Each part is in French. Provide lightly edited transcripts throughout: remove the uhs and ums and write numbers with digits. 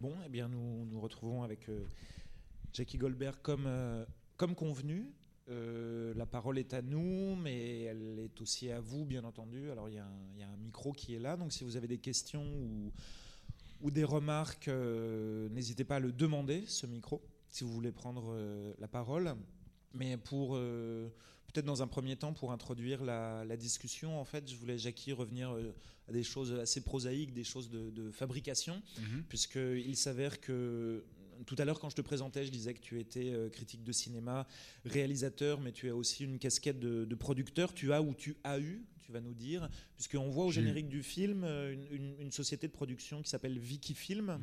Bon, eh bien, nous nous retrouvons avec Jackie Goldberg comme convenu. La parole est à nous, mais elle est aussi à vous, bien entendu. Alors, il y a un micro qui est là. Donc, si vous avez des questions ou des remarques, n'hésitez pas à le demander, ce micro, si vous voulez prendre la parole. Mais pour... peut-être dans un premier temps, pour introduire la discussion, en fait, je voulais, Jackie, revenir à des choses assez prosaïques, des choses de fabrication, puisqu'il s'avère que, tout à l'heure, quand je te présentais, je disais que tu étais critique de cinéma, réalisateur, mais tu as aussi une casquette de producteur. Tu as ou tu as eu, tu vas nous dire, puisqu'on voit au générique du film une société de production qui s'appelle Vicky Films,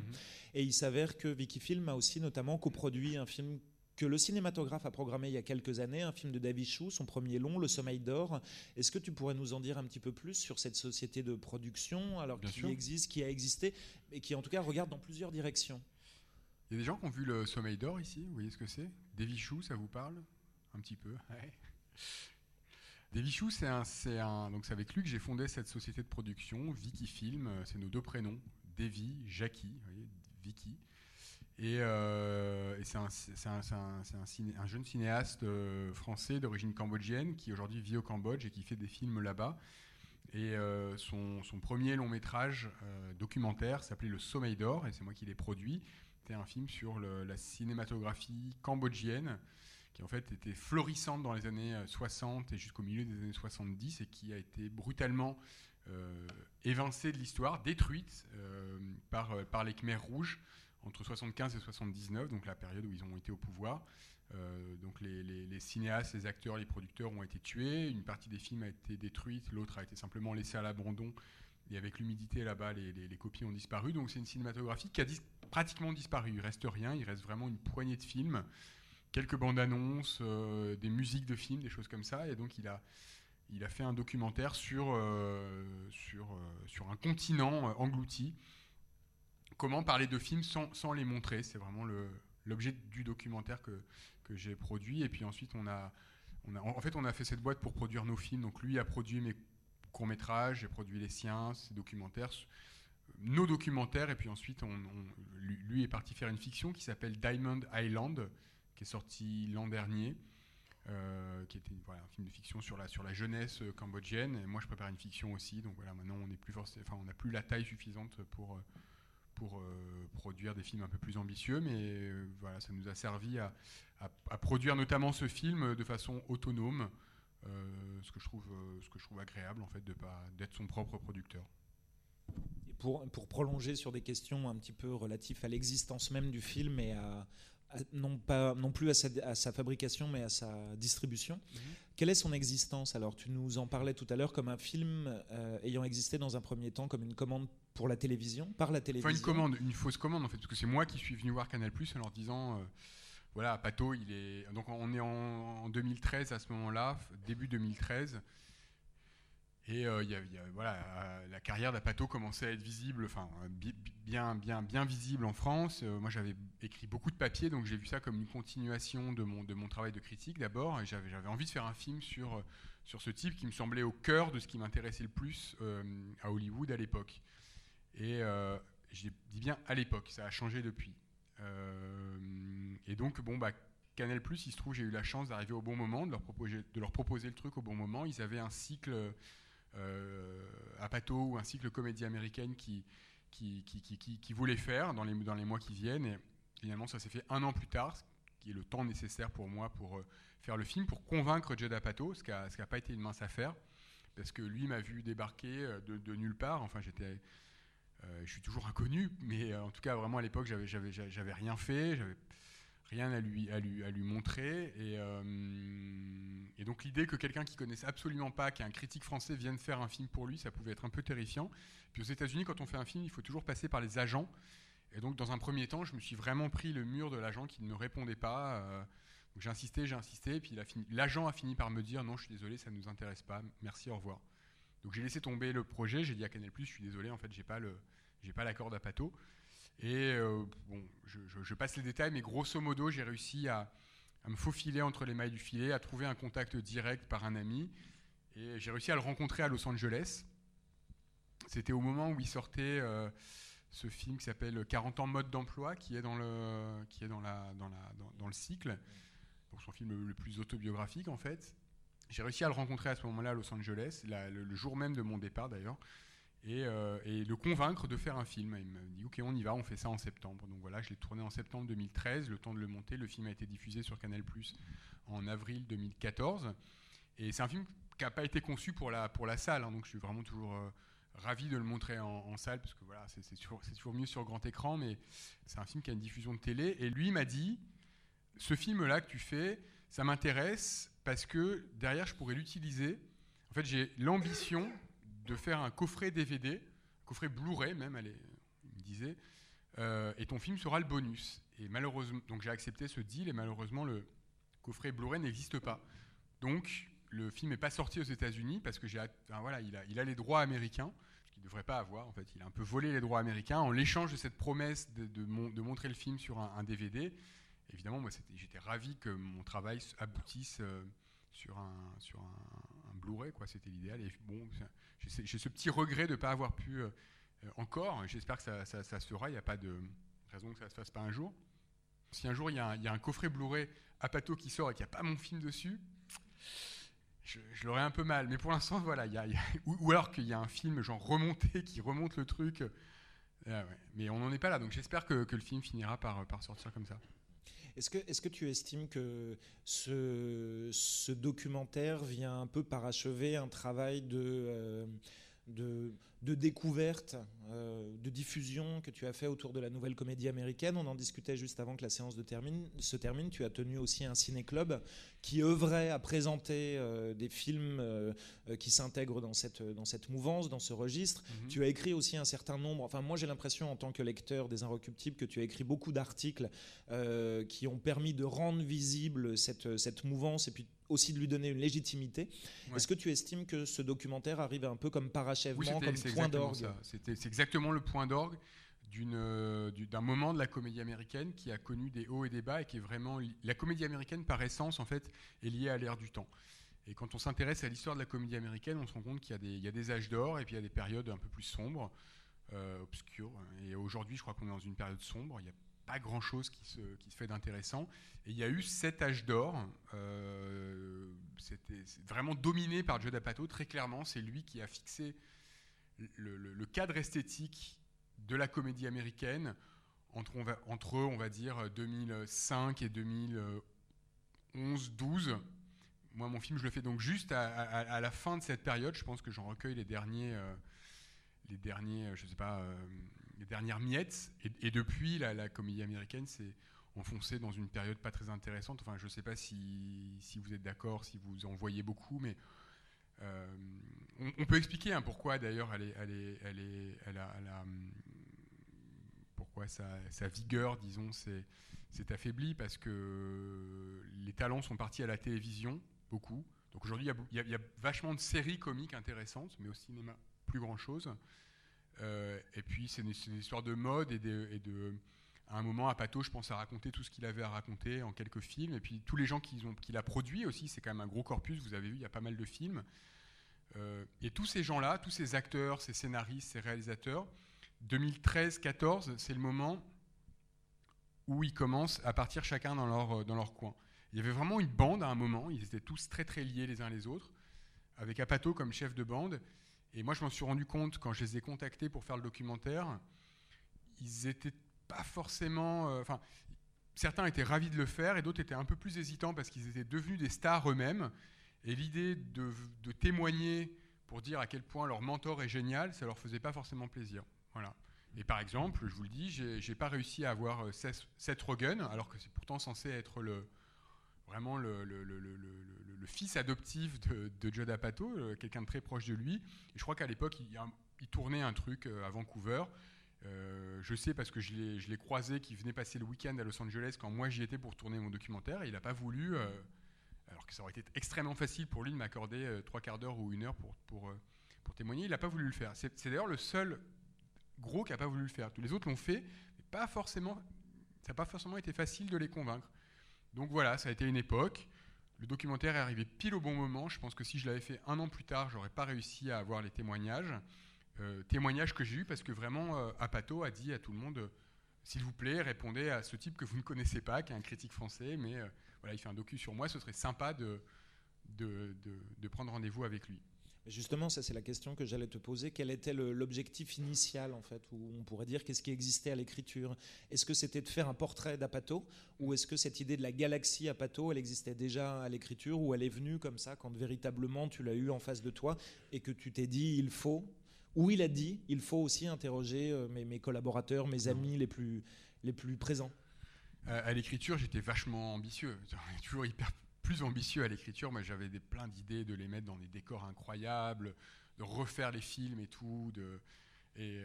et il s'avère que Vicky Films a aussi notamment coproduit un film que le cinématographe a programmé il y a quelques années, un film de David Chou, son premier long, Le Sommeil d'or. Est-ce que tu pourrais nous en dire un petit peu plus sur cette société de production, alors qui existe, qui a existé, et qui en tout cas regarde dans plusieurs directions? Il y a des gens qui ont vu Le Sommeil d'or ici, vous voyez ce que c'est? David Chou, ça vous parle? Un petit peu, ouais. David Chou, donc c'est avec lui que j'ai fondé cette société de production, Vicky Films, c'est nos deux prénoms, Davy, Jackie, vous voyez, Vicky. Et c'est un jeune cinéaste français d'origine cambodgienne qui aujourd'hui vit au Cambodge et qui fait des films là-bas. Et son premier long métrage documentaire s'appelait Le Sommeil d'or, et c'est moi qui l'ai produit. C'était un film sur la cinématographie cambodgienne qui en fait était florissante dans les années 60 et jusqu'au milieu des années 70, et qui a été brutalement évincée de l'histoire, détruite par les Khmers rouges entre 75 et 79, donc la période où ils ont été au pouvoir. Donc les cinéastes, les acteurs, les producteurs ont été tués, une partie des films a été détruite, l'autre a été simplement laissée à l'abandon, et avec l'humidité là-bas, les copies ont disparu. Donc c'est une cinématographie qui a pratiquement disparu, il ne reste rien, il reste vraiment une poignée de films, quelques bandes annonces, des musiques de films, des choses comme ça, et donc il a fait un documentaire sur un continent englouti. Comment parler de films sans les montrer? C'est vraiment l'objet du documentaire que j'ai produit. Et puis ensuite, on a fait cette boîte pour produire nos films. Donc lui a produit mes courts-métrages, j'ai produit les siens, ses documentaires, nos documentaires. Et puis ensuite, lui est parti faire une fiction qui s'appelle Diamond Island, qui est sortie l'an dernier, qui était un film de fiction sur la jeunesse cambodgienne. Et moi, je prépare une fiction aussi. Donc voilà, maintenant, on n'a plus la taille suffisante pour produire des films un peu plus ambitieux, mais voilà, ça nous a servi à produire notamment ce film de façon autonome, ce que je trouve agréable en fait d'être son propre producteur. Et pour prolonger sur des questions un petit peu relatives à l'existence même du film et non plus à sa fabrication, mais à sa distribution. Quelle est son existence? Alors, tu nous en parlais tout à l'heure comme un film ayant existé dans un premier temps comme une commande pour la télévision, par la télévision. Enfin, une fausse commande en fait, parce que c'est moi qui suis venu voir Canal+ en leur disant voilà, Apatow, il est. Donc, on est en 2013 à ce moment-là, début 2013. Et la carrière d'Apatow commençait à être visible, enfin bien visible en France. Moi, j'avais écrit beaucoup de papiers, donc j'ai vu ça comme une continuation de mon travail de critique d'abord. Et j'avais envie de faire un film sur ce type qui me semblait au cœur de ce qui m'intéressait le plus à Hollywood à l'époque. Et je dis bien à l'époque, ça a changé depuis. Et donc Canal+, il se trouve, j'ai eu la chance d'arriver au bon moment, de leur proposer le truc au bon moment. Ils avaient un cycle Apatow ou un cycle comédie américaine qui voulait faire dans les mois qui viennent, et finalement ça s'est fait un an plus tard, ce qui est le temps nécessaire pour moi pour faire le film, pour convaincre Judd Apatow, ce qui n'a pas été une mince affaire, parce que lui m'a vu débarquer de nulle part. Enfin, je suis toujours inconnu, mais en tout cas vraiment à l'époque j'avais rien fait, j'avais rien à lui montrer, et donc l'idée que quelqu'un qui connaisse absolument pas, qui est un critique français, vienne faire un film pour lui, ça pouvait être un peu terrifiant. Puis aux États-Unis, quand on fait un film, il faut toujours passer par les agents, et donc dans un premier temps, je me suis vraiment pris le mur de l'agent qui ne me répondait pas. Donc j'ai insisté, et puis l'agent a fini par me dire non, je suis désolé, ça ne nous intéresse pas, merci, au revoir. Donc j'ai laissé tomber le projet, j'ai dit à Canal+, je suis désolé, en fait j'ai pas l'accord d'Apatow. Et je passe les détails, mais grosso modo, j'ai réussi à me faufiler entre les mailles du filet, à trouver un contact direct par un ami. Et j'ai réussi à le rencontrer à Los Angeles. C'était au moment où il sortait ce film qui s'appelle 40 ans mode d'emploi, qui est dans le cycle, pour son film le plus autobiographique en fait. J'ai réussi à le rencontrer à ce moment-là à Los Angeles, le jour même de mon départ d'ailleurs, et le convaincre de faire un film. Il me dit ok, on y va, on fait ça en septembre. Donc voilà, je l'ai tourné en septembre 2013, le temps de le monter. Le film a été diffusé sur Canal+ en avril 2014, et c'est un film qui n'a pas été conçu pour la salle, hein, donc je suis vraiment toujours ravi de le montrer en salle, parce que voilà, c'est toujours mieux sur grand écran, mais c'est un film qui a une diffusion de télé. Et lui m'a dit, ce film-là que tu fais, ça m'intéresse parce que derrière, je pourrais l'utiliser. En fait, j'ai l'ambition de faire un coffret DVD, un coffret Blu-ray même, il me disait, et ton film sera le bonus. Et malheureusement, donc j'ai accepté ce deal, et malheureusement, le coffret Blu-ray n'existe pas. Donc, le film n'est pas sorti aux États-Unis parce que il a les droits américains, ce qu'il ne devrait pas avoir. En fait, il a un peu volé les droits américains en l'échange de cette promesse de montrer le film sur un DVD. Évidemment, moi, j'étais ravi que mon travail aboutisse sur un Blu-ray, quoi. C'était l'idéal. Et bon, j'ai ce petit regret de ne pas avoir pu encore. J'espère que ça sera. Il n'y a pas de raison que ça ne se fasse pas un jour. Si un jour il y a un coffret Blu-ray Apatow qui sort et qu'il n'y a pas mon film dessus, je l'aurais un peu mal, mais pour l'instant, voilà. Ou alors qu'il y a un film genre remonté qui remonte le truc. Ouais. Mais on n'en est pas là, donc j'espère que le film finira par sortir comme ça. Est-ce que tu estimes que ce documentaire vient un peu parachever un travail de découverte, de diffusion que tu as fait autour de la nouvelle comédie américaine? On en discutait juste avant que la séance se termine. Tu as tenu aussi un ciné-club qui œuvrait à présenter des films qui s'intègrent dans cette mouvance, dans ce registre. Mm-hmm. Tu as écrit aussi un certain nombre... Enfin, moi, j'ai l'impression, en tant que lecteur des Inrecuptibles, que tu as écrit beaucoup d'articles qui ont permis de rendre visible cette mouvance et puis aussi de lui donner une légitimité. Ouais. Est-ce que tu estimes que ce documentaire arrive un peu comme parachèvement, comme point d'orgue ? C'est exactement le point d'orgue d'un moment de la comédie américaine qui a connu des hauts et des bas, et qui est vraiment... La comédie américaine, par essence, en fait, est liée à l'ère du temps. Et quand on s'intéresse à l'histoire de la comédie américaine, on se rend compte qu'il y a des âges d'or, et puis il y a des périodes un peu plus sombres, obscures. Et aujourd'hui, je crois qu'on est dans une période sombre. Il n'y a pas grand-chose qui se fait d'intéressant. Et il y a eu cet âge d'or, c'était vraiment dominé par Judd Apatow, très clairement. C'est lui qui a fixé le cadre esthétique de la comédie américaine entre, on va dire, 2005 et 2011-12. Moi, mon film, je le fais donc juste à la fin de cette période. Je pense que j'en recueille les dernières miettes, et depuis, la comédie américaine s'est enfoncée dans une période pas très intéressante. Enfin, je ne sais pas si vous êtes d'accord, si vous en voyez beaucoup, mais on peut expliquer, hein, pourquoi d'ailleurs pourquoi sa vigueur, disons, s'est affaiblie, parce que les talents sont partis à la télévision, beaucoup. Donc aujourd'hui, il y a vachement de séries comiques intéressantes, mais au cinéma, plus grand-chose. Et puis c'est une histoire de mode à un moment, Apatow, je pense, a raconté tout ce qu'il avait à raconter en quelques films, et puis tous les gens qu'il a produits aussi. C'est quand même un gros corpus, vous avez vu, il y a pas mal de films, et tous ces gens-là, tous ces acteurs, ces scénaristes, ces réalisateurs, 2013-14, c'est le moment où ils commencent à partir chacun dans leur coin. Il y avait vraiment une bande à un moment, ils étaient tous très très liés les uns les autres, avec Apatow comme chef de bande. Et moi, je m'en suis rendu compte quand je les ai contactés pour faire le documentaire. Ils n'étaient pas forcément... Enfin, certains étaient ravis de le faire, et d'autres étaient un peu plus hésitants parce qu'ils étaient devenus des stars eux-mêmes. Et l'idée de témoigner pour dire à quel point leur mentor est génial, ça ne leur faisait pas forcément plaisir. Voilà. Et par exemple, je vous le dis, je n'ai pas réussi à avoir Seth Rogen, alors que c'est pourtant censé être le fils adoptif de Judd Apatow, quelqu'un de très proche de lui. Et je crois qu'à l'époque, il tournait un truc à Vancouver. Je sais, parce que je l'ai croisé, qu'il venait passer le week-end à Los Angeles quand moi j'y étais pour tourner mon documentaire. Et il n'a pas voulu, alors que ça aurait été extrêmement facile pour lui de m'accorder 3/4 d'heure ou 1 heure pour témoigner. Il n'a pas voulu le faire. C'est d'ailleurs le seul gros qui n'a pas voulu le faire. Tous les autres l'ont fait, mais ça n'a pas forcément été facile de les convaincre. Donc voilà, ça a été une époque. Le documentaire est arrivé pile au bon moment. Je pense que si je l'avais fait un an plus tard, je n'aurais pas réussi à avoir les témoignages. témoignage que j'ai eu, parce que vraiment, Apatow a dit à tout le monde, s'il vous plaît, répondez à ce type que vous ne connaissez pas, qui est un critique français, mais voilà, il fait un docu sur moi, ce serait sympa de prendre rendez-vous avec lui. Justement, ça c'est la question que j'allais te poser. Quel était l'objectif initial, en fait, où on pourrait dire qu'est-ce qui existait à l'écriture? Est-ce que c'était de faire un portrait d'Apatow, ou est-ce que cette idée de la galaxie Apatow, elle existait déjà à l'écriture, ou elle est venue comme ça quand véritablement tu l'as eu en face de toi et que tu t'es dit il faut, ou il a dit il faut aussi interroger mes collaborateurs, mes amis les plus présents? À l'écriture, j'étais vachement ambitieux, toujours hyper plus ambitieux à l'écriture. Moi, j'avais plein d'idées de les mettre dans des décors incroyables, de refaire les films et tout. Et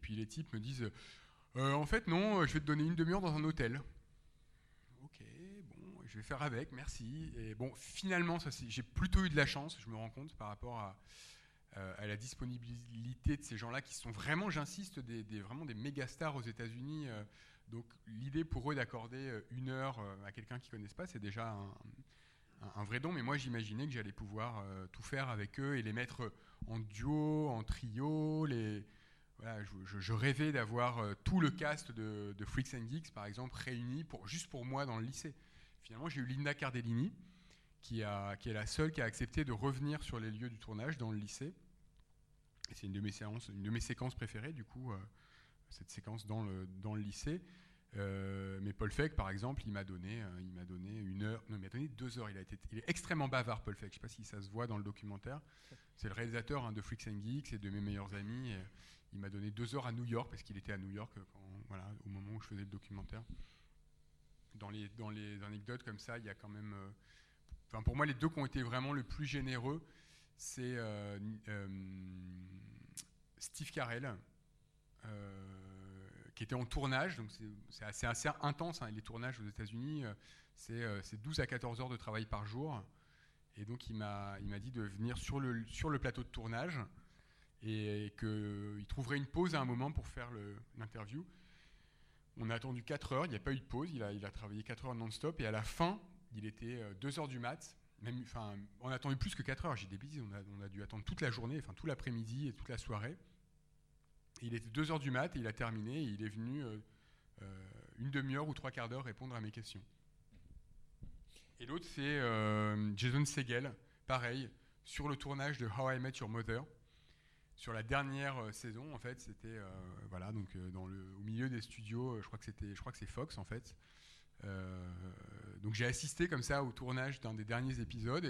puis les types me disent en fait non, je vais te donner une demi-heure dans un hôtel. Ok, bon, je vais faire avec, merci. Et bon, finalement, ça, j'ai plutôt eu de la chance, je me rends compte, par rapport à la disponibilité de ces gens-là qui sont vraiment, j'insiste, vraiment des méga stars aux États-Unis. Donc l'idée pour eux d'accorder une heure à quelqu'un qu'ils ne connaissent pas, c'est déjà un vrai don. Mais moi, j'imaginais que j'allais pouvoir tout faire avec eux et les mettre en duo, en trio. Voilà, je rêvais d'avoir tout le cast de Freaks and Geeks, par exemple, réuni juste pour moi dans le lycée. Finalement, j'ai eu Linda Cardellini, qui est la seule qui a accepté de revenir sur les lieux du tournage dans le lycée. Et c'est une de mes séquences préférées, du coup... cette séquence dans le lycée, mais Paul Feig, par exemple, il m'a donné 1 heure, non, il m'a donné 2 heures. Il est extrêmement bavard, Paul Feig. Je ne sais pas si ça se voit dans le documentaire. C'est le réalisateur de Freaks and Geeks et de Mes meilleurs amis. Et il m'a donné 2 heures à New York parce qu'il était à New York voilà, au moment où je faisais le documentaire. Dans les anecdotes comme ça, il y a quand même. Pour moi, les deux qui ont été vraiment le plus généreux, c'est Steve Carell. Qui était en tournage, donc c'est assez intense, hein, les tournages aux États-Unis, c'est 12 à 14 heures de travail par jour. Et donc il m'a dit de venir sur le plateau de tournage et qu'il trouverait une pause à un moment pour faire l'interview. On a attendu 4 heures, il n'y a pas eu de pause, il a travaillé 4 heures non-stop, et à la fin, il était 2 heures du mat'. On a attendu plus que 4 heures, j'ai des bêtises, on a dû attendre toute la journée, enfin tout l'après-midi et toute la soirée. Il était 2 heures du mat', et il a terminé, et il est venu 1 demi-heure ou 3/4 d'heure répondre à mes questions. Et l'autre, c'est Jason Segel, pareil, sur le tournage de How I Met Your Mother, sur la dernière saison, en fait, c'était voilà, donc au milieu des studios, je crois que c'est Fox, en fait. Donc j'ai assisté comme ça au tournage d'un des derniers épisodes,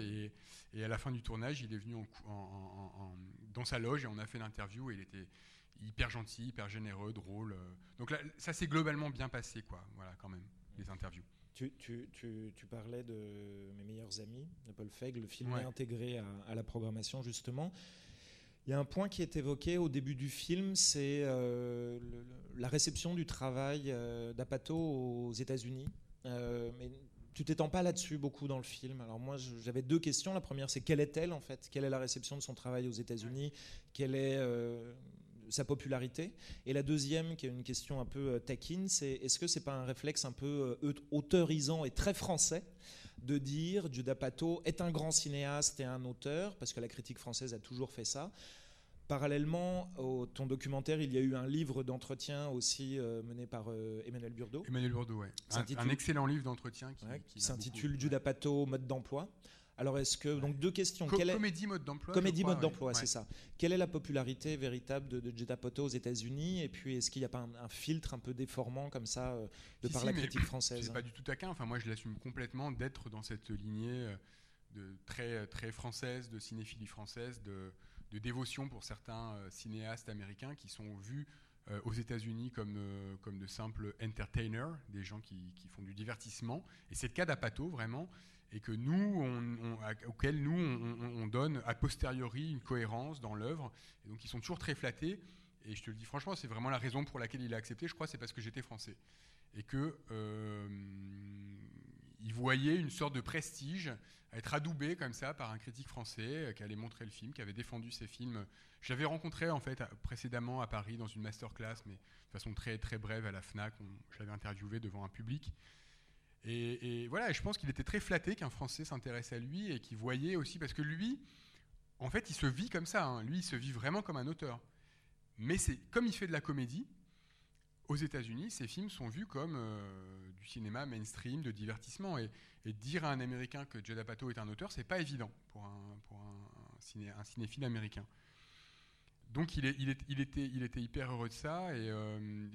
et à la fin du tournage, il est venu dans sa loge, et on a fait l'interview, et il était hyper gentil, hyper généreux, drôle. Donc là, ça s'est globalement bien passé, quoi. Voilà, quand même, les interviews. Tu parlais de Mes meilleurs amis, de Paul Feig, le film est intégré à la programmation, justement. Il y a un point qui est évoqué au début du film, c'est la réception du travail d'Apatow aux États-Unis. Mais tu t'étends pas là-dessus beaucoup dans le film. Alors moi, j'avais 2 questions. La première, c'est quelle est-elle, en fait ? Quelle est la réception de son travail aux États-Unis ? Quelle est... sa popularité. Et la deuxième, qui est une question un peu taquine, c'est est-ce que c'est pas un réflexe un peu autorisant et très français de dire Judd Apatow est un grand cinéaste et un auteur, parce que la critique française a toujours fait ça. Parallèlement à ton documentaire, il y a eu un livre d'entretien aussi mené par Emmanuel Burdeau. Emmanuel Burdeau, oui. Un excellent livre d'entretien qui s'intitule Judd Apatow, mode d'emploi. Alors est-ce que donc 2 questions. Comédie mode d'emploi. Comédie mode d'emploi, c'est ça. Quelle est la popularité véritable de Judd Apatow aux États-Unis, et puis est-ce qu'il n'y a pas un filtre un peu déformant comme ça par la critique française? C'est pas du tout taquin. Enfin moi je l'assume complètement d'être dans cette lignée de très très française, de cinéphilie française, de dévotion pour certains cinéastes américains qui sont vus aux États-Unis comme de simples entertainers, des gens qui font du divertissement. Et c'est le cas d'Apatow vraiment. Et que nous, auquel nous, on donne a posteriori une cohérence dans l'œuvre. Et donc, ils sont toujours très flattés. Et je te le dis franchement, c'est vraiment la raison pour laquelle il a accepté. Je crois c'est parce que j'étais français. Et qu'il voyait une sorte de prestige à être adoubé comme ça par un critique français qui allait montrer le film, qui avait défendu ses films. Je l'avais rencontré, en fait, précédemment à Paris dans une masterclass, mais de façon très, très brève à la FNAC. Je l'avais interviewé devant un public. Et voilà, je pense qu'il était très flatté qu'un Français s'intéresse à lui et qu'il voyait aussi, parce que lui, en fait, il se vit comme ça, hein. Lui, il se vit vraiment comme un auteur. Mais c'est, comme il fait de la comédie, aux États-Unis, ces films sont vus comme du cinéma mainstream, de divertissement. Et dire à un Américain que Judd Apatow est un auteur, c'est pas évident pour un cinéphile américain. Donc il était hyper heureux de ça, et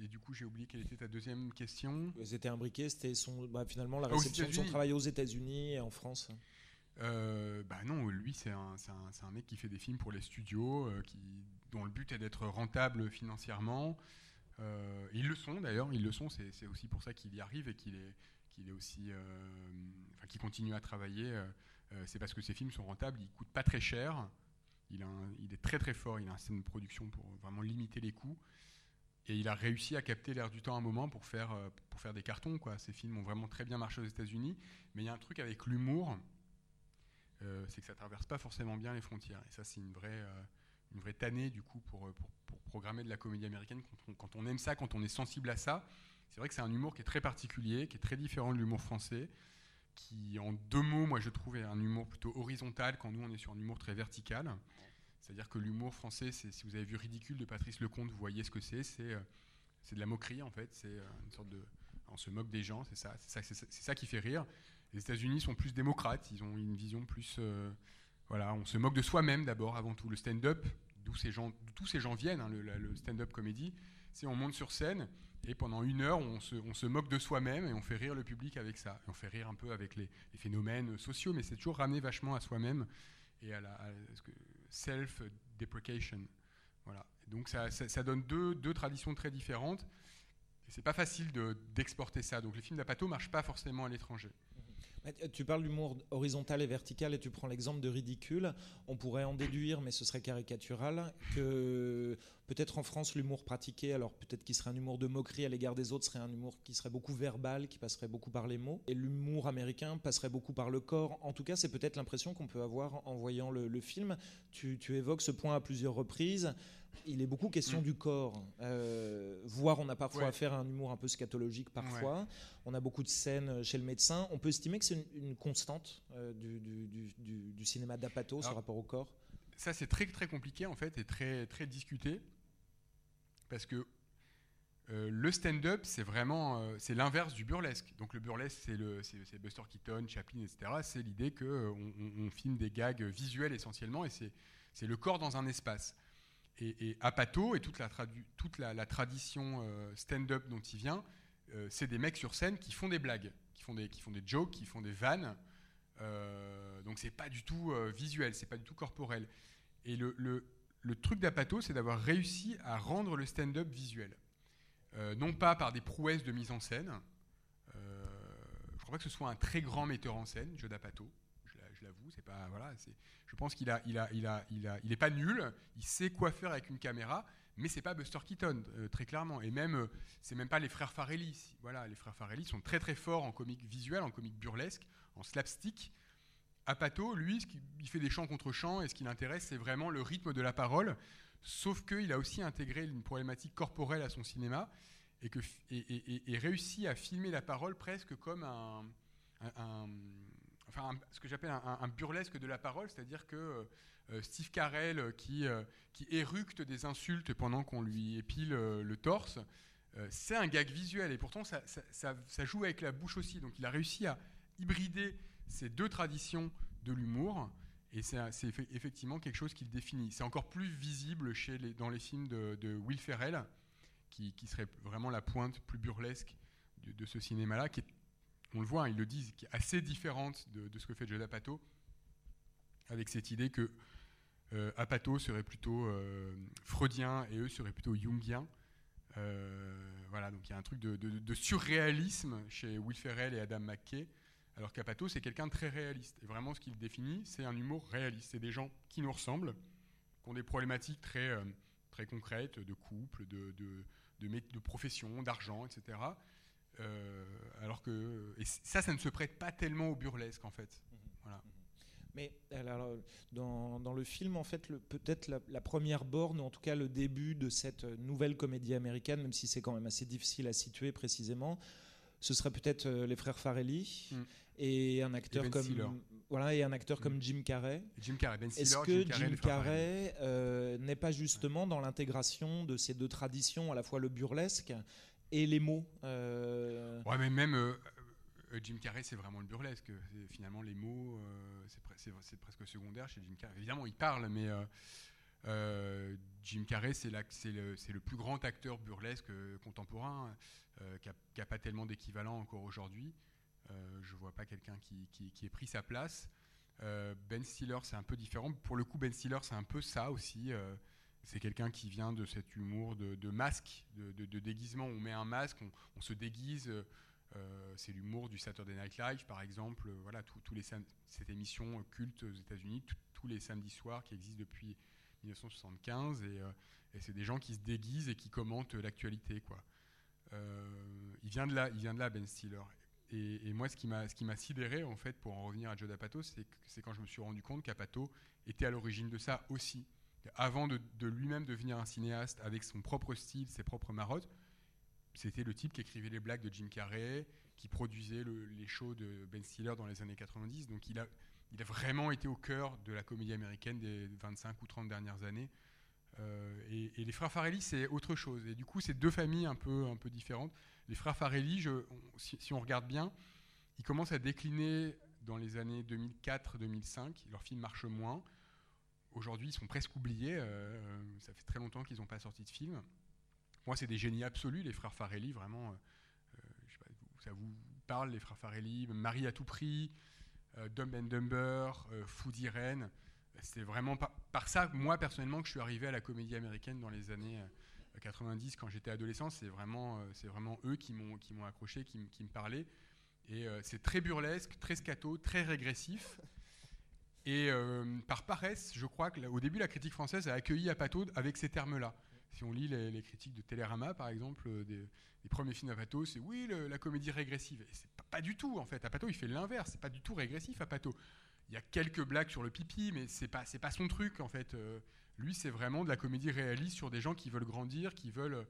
du coup j'ai oublié quelle était ta deuxième question. C'était imbriqué, c'était finalement la réception de son travail aux États-Unis et en France. Non, lui c'est un mec qui fait des films pour les studios, dont le but est d'être rentable financièrement. Ils le sont d'ailleurs, c'est aussi pour ça qu'il y arrive et qu'il est aussi, qu'il continue à travailler. C'est parce que ses films sont rentables, ils coûtent pas très cher. Il est très très fort, il a un système de production pour vraiment limiter les coûts, et il a réussi à capter l'air du temps à un moment pour faire des cartons, quoi. Ces films ont vraiment très bien marché aux États-Unis, mais il y a un truc avec l'humour, c'est que ça traverse pas forcément bien les frontières, et ça c'est une vraie tannée du coup pour programmer de la comédie américaine quand on aime ça, quand on est sensible à ça. C'est vrai que c'est un humour qui est très particulier, qui est très différent de l'humour français, qui en deux mots, moi je trouve, est un humour plutôt horizontal, quand nous on est sur un humour très vertical. C'est-à-dire que l'humour français, si vous avez vu Ridicule de Patrice Lecomte, vous voyez ce que c'est de la moquerie en fait, c'est une sorte de... on se moque des gens, c'est ça qui fait rire. Les États-Unis sont plus démocrates, ils ont une vision plus... on se moque de soi-même d'abord, avant tout. Le stand-up, d'où ces gens viennent, hein, le stand-up comédie, c'est on monte sur scène, et pendant une heure, on se moque de soi-même et on fait rire le public avec ça. Et on fait rire un peu avec les phénomènes sociaux, mais c'est toujours ramené vachement à soi-même et à la self-deprecation. Voilà. Donc ça donne deux traditions très différentes. Et c'est pas facile d'exporter ça. Donc les films d'Apatow marchent pas forcément à l'étranger. Tu parles d'humour horizontal et vertical et tu prends l'exemple de Ridicule. On pourrait en déduire, mais ce serait caricatural, que peut-être en France l'humour pratiqué, alors peut-être qu'il serait un humour de moquerie à l'égard des autres, serait un humour qui serait beaucoup verbal, qui passerait beaucoup par les mots, et l'humour américain passerait beaucoup par le corps. En tout cas, c'est peut-être l'impression qu'on peut avoir en voyant le film. Tu évoques ce point à plusieurs reprises. Il est beaucoup question du corps, voire on a parfois affaire à un humour un peu scatologique parfois, on a beaucoup de scènes chez le médecin, on peut estimer que c'est une constante du cinéma d'Apatow, ce rapport au corps. Ça c'est très, très compliqué en fait, et très, très discuté, parce que le stand-up c'est vraiment c'est l'inverse du burlesque. Donc le burlesque c'est Buster Keaton, Chaplin, etc. C'est l'idée qu'on on filme des gags visuels essentiellement, et c'est le corps dans un espace. Et Apatow et toute la tradition stand-up dont il vient, c'est des mecs sur scène qui font des blagues, qui font des jokes, qui font des vannes. Donc c'est pas du tout visuel, c'est pas du tout corporel. Et le truc d'Apatow, c'est d'avoir réussi à rendre le stand-up visuel. Non pas par des prouesses de mise en scène. Je crois pas que ce soit un très grand metteur en scène, Judd Apatow. L'avoue, c'est pas je pense qu'il est pas nul, il sait quoi faire avec une caméra, mais c'est pas Buster Keaton très clairement, et même c'est même pas les frères Farrelly. Les frères Farrelly sont très très forts en comique visuel, en comique burlesque, en slapstick. Apatow, lui, il fait des chants contre chants, et ce qui l'intéresse, c'est vraiment le rythme de la parole. Sauf que il a aussi intégré une problématique corporelle à son cinéma, et réussi à filmer la parole presque comme ce que j'appelle un burlesque de la parole, c'est-à-dire que Steve Carell qui éructe des insultes pendant qu'on lui épile le torse, c'est un gag visuel, et pourtant ça joue avec la bouche aussi. Donc il a réussi à hybrider ces deux traditions de l'humour, et c'est effectivement quelque chose qu'il définit. C'est encore plus visible dans les films de Will Ferrell, qui serait vraiment la pointe plus burlesque de ce cinéma-là, qui est, on le voit, hein, ils le disent, qui est assez différente de ce que fait Judd Apatow, avec cette idée que Apatow serait plutôt freudien et eux seraient plutôt jungiens. Donc il y a un truc de surréalisme chez Will Ferrell et Adam McKay, alors qu'Apatow c'est quelqu'un de très réaliste. Et vraiment ce qu'il définit, c'est un humour réaliste. C'est des gens qui nous ressemblent, qui ont des problématiques très, très concrètes, de couple, de profession, d'argent, etc. Ça ne se prête pas tellement au burlesque en fait. Mais alors, dans le film, en fait, peut-être la première borne, ou en tout cas le début de cette nouvelle comédie américaine, même si c'est quand même assez difficile à situer précisément, ce serait peut-être les frères Farrelly et un acteur comme Jim Carrey. Ben Stiller, est-ce que Jim Carrey n'est pas justement dans l'intégration de ces deux traditions, à la fois le burlesque et les mots Ouais, mais même Jim Carrey, c'est vraiment le burlesque. Finalement, les mots, c'est presque secondaire chez Jim Carrey. Évidemment, il parle, mais Jim Carrey, c'est le plus grand acteur burlesque contemporain qui n'a pas tellement d'équivalent encore aujourd'hui. Je ne vois pas quelqu'un qui ait pris sa place. Ben Stiller, c'est un peu différent. Pour le coup, Ben Stiller, c'est un peu ça aussi. C'est quelqu'un qui vient de cet humour de masque, de déguisement. On met un masque, on se déguise. C'est l'humour du Saturday Night Live, par exemple. Voilà, cette émission culte aux États-Unis, tous les samedis soirs qui existe depuis 1975. Et c'est des gens qui se déguisent et qui commentent l'actualité, quoi. Il vient de là, Ben Stiller. Et moi, ce qui m'a sidéré, en fait, pour en revenir à Judd Apatow, c'est quand je me suis rendu compte qu'Apatow était à l'origine de ça aussi. Avant de lui-même devenir un cinéaste avec son propre style, ses propres marottes, c'était le type qui écrivait les blagues de Jim Carrey, qui produisait les shows de Ben Stiller dans les années 90. Donc il a vraiment été au cœur de la comédie américaine des 25 ou 30 dernières années. Et les frères Farrelly, c'est autre chose. Et du coup, c'est deux familles un peu différentes. Les frères Farrelly, si on regarde bien, ils commencent à décliner dans les années 2004-2005. Leurs films marchent moins. Aujourd'hui, ils sont presque oubliés. Ça fait très longtemps qu'ils n'ont pas sorti de film. Moi, c'est des génies absolus, les frères Farrelly, vraiment. Je sais pas, ça vous parle, les frères Farrelly, Marie à tout prix, Dumb and Dumber, Fou d'Irène. C'est vraiment par ça, moi, personnellement, que je suis arrivé à la comédie américaine dans les années 90, quand j'étais adolescent. C'est vraiment eux qui m'ont accroché, qui me parlaient. Et c'est très burlesque, très scato, très régressif. Et par paresse, je crois qu'au début, la critique française a accueilli Apatow avec ces termes-là. Si on lit les critiques de Télérama, par exemple, des premiers films d'Apatow, c'est oui, la comédie régressive. Et c'est pas du tout, en fait. Apatow, il fait l'inverse. C'est pas du tout régressif, Apatow. Il y a quelques blagues sur le pipi, mais c'est pas son truc, en fait. Lui, c'est vraiment de la comédie réaliste sur des gens qui veulent grandir, qui veulent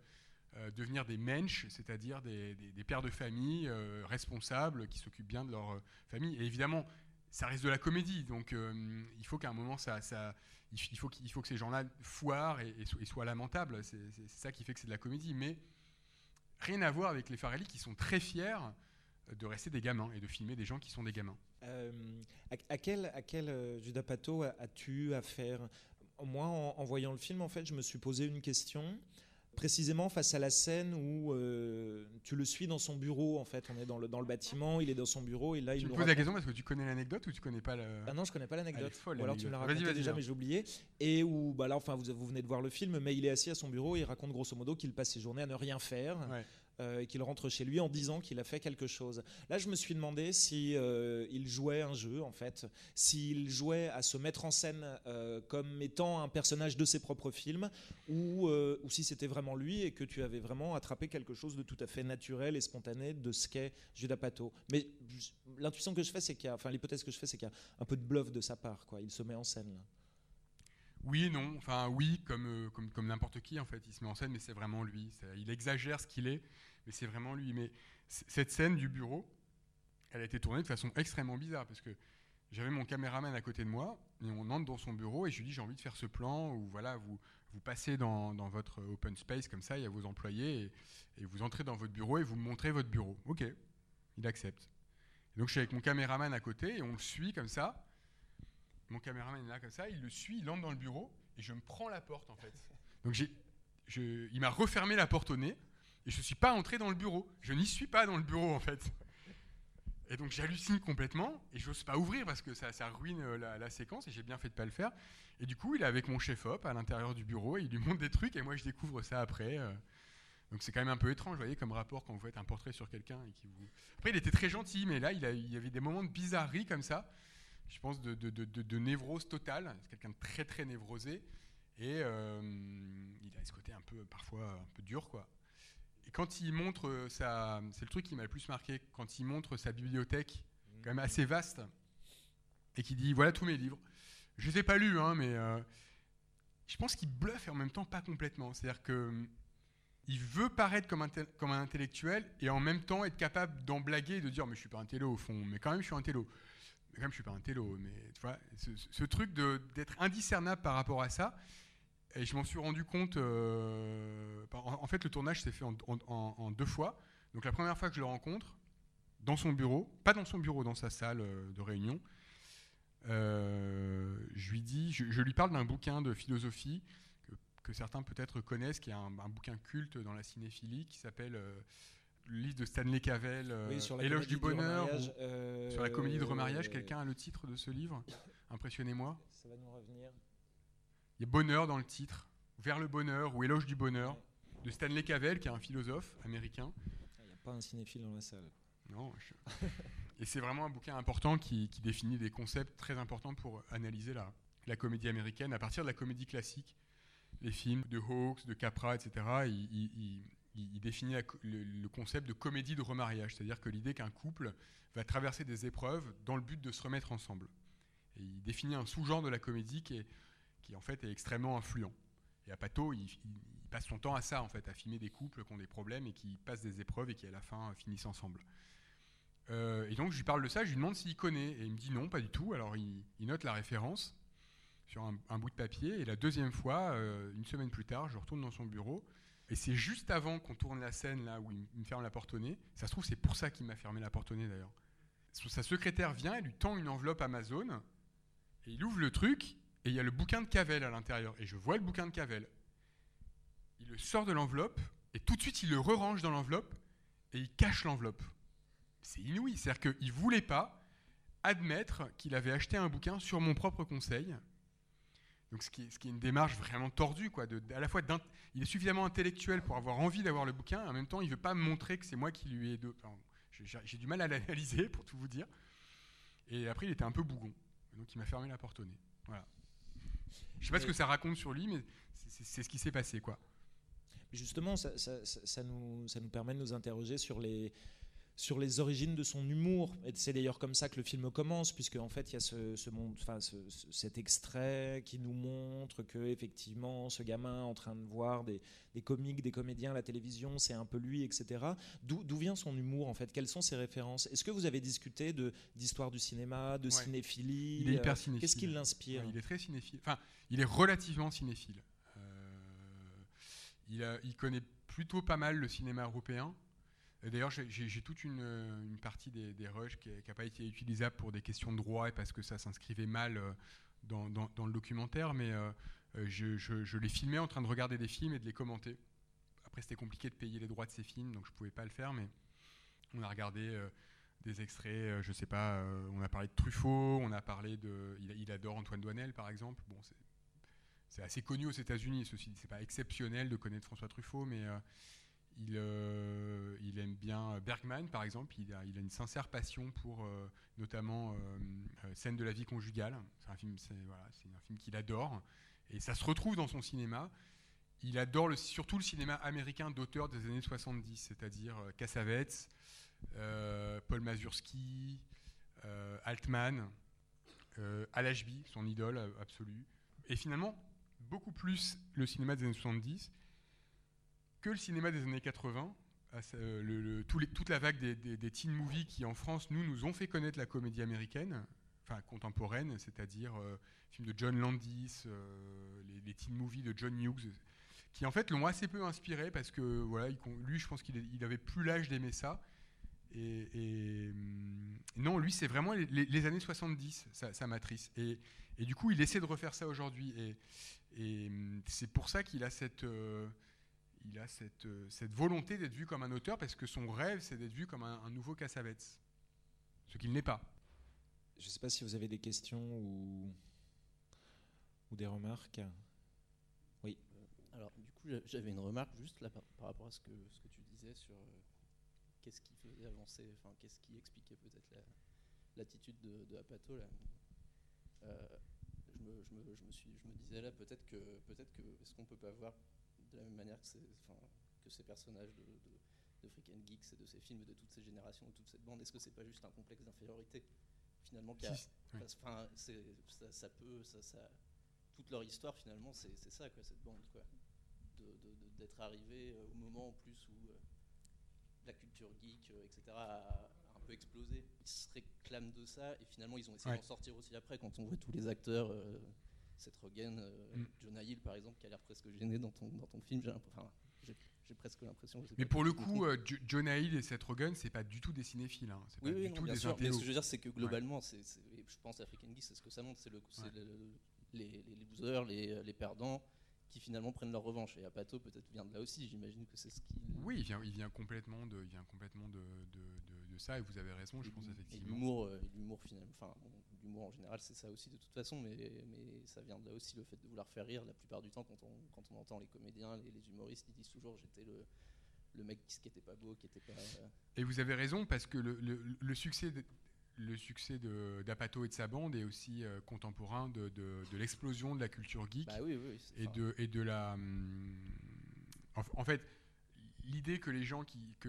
devenir des mensch, c'est-à-dire des pères de famille responsables, qui s'occupent bien de leur famille. Et évidemment, ça reste de la comédie, donc il faut qu'à un moment, il faut que ces gens-là foirent et soient lamentables. C'est ça qui fait que c'est de la comédie. Mais rien à voir avec les Farrelly qui sont très fiers de rester des gamins et de filmer des gens qui sont des gamins. À quel Judd Apatow as-tu eu affaire ? Moi, en voyant le film, en fait, je me suis posé une question... Précisément face à la scène où tu le suis dans son bureau, en fait. On est dans le bâtiment, il est dans son bureau et là il nous pose la question parce que tu connais l'anecdote ou tu connais pas la... Ah non, je connais pas l'anecdote. Elle est folle, ou alors tu me l'as raconté déjà, mais j'ai oublié. Et où, bah là, enfin, vous venez de voir le film, mais il est assis à son bureau et il raconte grosso modo qu'il passe ses journées à ne rien faire. Ouais. Et qu'il rentre chez lui en disant qu'il a fait quelque chose. Là, je me suis demandé si il jouait un jeu, en fait, s'il jouait à se mettre en scène comme étant un personnage de ses propres films, ou si c'était vraiment lui et que tu avais vraiment attrapé quelque chose de tout à fait naturel et spontané de ce qu'est Judd Apatow. Mais l'intuition que je fais, l'hypothèse que je fais, c'est qu'il y a un peu de bluff de sa part, quoi. Il se met en scène, là. Oui et non. Enfin, oui, comme n'importe qui, en fait. Il se met en scène, mais c'est vraiment lui. Il exagère ce qu'il est, mais c'est vraiment lui. Mais cette scène du bureau, elle a été tournée de façon extrêmement bizarre, parce que j'avais mon caméraman à côté de moi, et on entre dans son bureau, et je lui dis, j'ai envie de faire ce plan, où voilà, vous passez dans votre open space, comme ça, il y a vos employés, et vous entrez dans votre bureau, et vous me montrez votre bureau. OK, il accepte. Et donc, je suis avec mon caméraman à côté, et on le suit comme ça. Mon caméraman est là comme ça, il le suit, il entre dans le bureau et je me prends la porte, en fait. Donc il m'a refermé la porte au nez et je ne suis pas entré dans le bureau. Je n'y suis pas dans le bureau, en fait. Et donc j'hallucine complètement et je n'ose pas ouvrir parce que ça ruine la séquence et j'ai bien fait de ne pas le faire. Et du coup, il est avec mon chef-op à l'intérieur du bureau et il lui montre des trucs et moi je découvre ça après. Donc c'est quand même un peu étrange, vous voyez, comme rapport quand vous faites un portrait sur quelqu'un. Après, il était très gentil, mais là, il y avait des moments de bizarrerie comme ça. Je pense de névrose totale, c'est quelqu'un de très très névrosé et il a ce côté parfois un peu dur, quoi. Et quand il montre sa, c'est le truc qui m'a le plus marqué, quand il montre sa bibliothèque quand même assez vaste et qu'il dit voilà tous mes livres, je les ai pas lus, hein, mais je pense qu'il bluffe et en même temps pas complètement, c'est-à-dire que il veut paraître comme un intellectuel et en même temps être capable d'en blaguer et de dire mais je suis pas un télo au fond, mais quand même je suis un télo. Mais quand même je suis pas un télo, mais tu vois, ce truc d'être indiscernable par rapport à ça. Et je m'en suis rendu compte, en fait le tournage s'est fait en deux fois. Donc la première fois que je le rencontre, dans son bureau, pas dans son bureau, dans sa salle de réunion, je lui parle d'un bouquin de philosophie que certains peut-être connaissent, qui est un bouquin culte dans la cinéphilie, qui s'appelle le livre de Stanley Cavell, Éloge du bonheur, sur la comédie de remariage. Quelqu'un a le titre de ce livre ? Impressionnez-moi. Ça va nous revenir. Il y a Bonheur dans le titre, Vers le bonheur ou Éloge du bonheur, de Stanley Cavell, qui est un philosophe américain. Il n'y a pas un cinéphile dans la salle. Non. Et c'est vraiment un bouquin important qui définit des concepts très importants pour analyser la comédie américaine à partir de la comédie classique. Les films de Hawks, de Capra, etc., il définit le concept de comédie de remariage, c'est-à-dire que l'idée qu'un couple va traverser des épreuves dans le but de se remettre ensemble. Et il définit un sous-genre de la comédie qui en fait est extrêmement influent. Et Apatow, il passe son temps à ça, en fait, à filmer des couples qui ont des problèmes et qui passent des épreuves et qui, à la fin, finissent ensemble. Et donc, je lui parle de ça, je lui demande s'il connaît. Et il me dit non, pas du tout. Alors, il note la référence sur un bout de papier, et la deuxième fois, une semaine plus tard, je retourne dans son bureau, et c'est juste avant qu'on tourne la scène là où il me ferme la porte au nez. Ça se trouve, c'est pour ça qu'il m'a fermé la porte au nez d'ailleurs. Sa secrétaire vient, elle lui tend une enveloppe Amazon, et il ouvre le truc, et il y a le bouquin de Cavell à l'intérieur, et je vois le bouquin de Cavell. Il le sort de l'enveloppe, et tout de suite, il le re-range dans l'enveloppe, et il cache l'enveloppe. C'est inouï, c'est-à-dire qu'il ne voulait pas admettre qu'il avait acheté un bouquin sur mon propre conseil. Donc ce qui est une démarche vraiment tordue, quoi, à la fois il est suffisamment intellectuel pour avoir envie d'avoir le bouquin, et en même temps il veut pas montrer que c'est moi qui lui ai j'ai du mal à l'analyser pour tout vous dire. Et après il était un peu bougon, donc il m'a fermé la porte au nez. Voilà. Je sais pas ce que ça raconte sur lui, mais c'est ce qui s'est passé, quoi. Justement, ça nous permet de nous interroger sur les origines de son humour, et c'est d'ailleurs comme ça que le film commence, puisque en fait il y a cet extrait qui nous montre que effectivement ce gamin en train de voir des comiques, des comédiens à la télévision, c'est un peu lui, etc. D'où vient son humour, en fait? Quelles sont ses références? Est-ce que vous avez discuté d'histoire du cinéma, de cinéphilie? Il est hyper cinéphile. Qu'est-ce qui l'inspire? Il est très cinéphile. Enfin, il est relativement cinéphile. Il connaît plutôt pas mal le cinéma européen. D'ailleurs, j'ai toute une partie des rushs qui n'a pas été utilisable pour des questions de droit et parce que ça s'inscrivait mal dans le documentaire, mais je les filmais en train de regarder des films et de les commenter. Après, c'était compliqué de payer les droits de ces films, donc je ne pouvais pas le faire, mais on a regardé des extraits, je ne sais pas, on a parlé de Truffaut, on a parlé de... Il adore Antoine Doinel, par exemple. Bon, c'est assez connu aux États-Unis, ceci dit, ce n'est pas exceptionnel de connaître François Truffaut, mais... Il aime bien Bergman, par exemple. Il a une sincère passion pour notamment Scène de la vie conjugale. C'est un film qu'il adore. Et ça se retrouve dans son cinéma. Il adore surtout le cinéma américain d'auteur des années 70, c'est-à-dire Cassavetes, Paul Mazursky, Altman, Al Ashby, son idole absolue. Et finalement, beaucoup plus le cinéma des années 70 que le cinéma des années 80, toute la vague des teen movies qui, en France, nous ont fait connaître la comédie américaine, enfin contemporaine, c'est-à-dire les films de John Landis, les teen movies de John Hughes, qui en fait l'ont assez peu inspiré parce que voilà, lui, je pense qu'il avait plus l'âge d'aimer ça. Et non, lui, c'est vraiment les années 70, sa matrice. Et du coup, il essaie de refaire ça aujourd'hui. Et c'est pour ça qu'il a cette volonté d'être vu comme un auteur, parce que son rêve, c'est d'être vu comme un nouveau Cassavetes, ce qu'il n'est pas. Je ne sais pas si vous avez des questions ou des remarques. Oui. Alors, du coup, j'avais une remarque juste là, par rapport à ce que tu disais sur qu'est-ce qui faisait avancer, enfin, qu'est-ce qui expliquait peut-être l'attitude de Apatow. Je me disais là, peut-être que est-ce qu'on peut pas voir de la même manière que ces personnages de Freaks and Geeks et de ces films, de toutes ces générations, de toute cette bande, est-ce que c'est pas juste un complexe d'infériorité finalement qui a, enfin, toute leur histoire finalement, c'est ça, quoi, cette bande, quoi, d'être arrivé au moment en plus où la culture geek, etc., a un peu explosé. Ils se réclament de ça et finalement ils ont essayé d'en sortir aussi après quand on voit tous les acteurs, Seth Rogen, Jonah Hill par exemple, qui a l'air presque gêné dans ton film. J'ai presque l'impression. Mais pour le coup, Jonah Hill et Seth Rogen, c'est pas du tout des cinéphiles. Hein. C'est pas du tout des intellos. Mais ce que je veux dire, c'est que globalement, je pense à Freaks and Geeks, c'est ce que ça montre, c'est les losers, les perdants, qui finalement prennent leur revanche. Et Apatow peut-être vient de là aussi. J'imagine que c'est ce qui. Oui, il vient complètement de ça. Et vous avez raison, je pense effectivement. L'humour en général, c'est ça aussi de toute façon. Mais ça vient de là aussi, le fait de vouloir faire rire. La plupart du temps, quand on entend les comédiens, les humoristes, ils disent toujours j'étais le mec qui était pas beau, qui était pas. Et vous avez raison parce que le succès. Le succès d'Apatow et de sa bande est aussi contemporain de l'explosion de la culture geek en fait, l'idée que les gens qui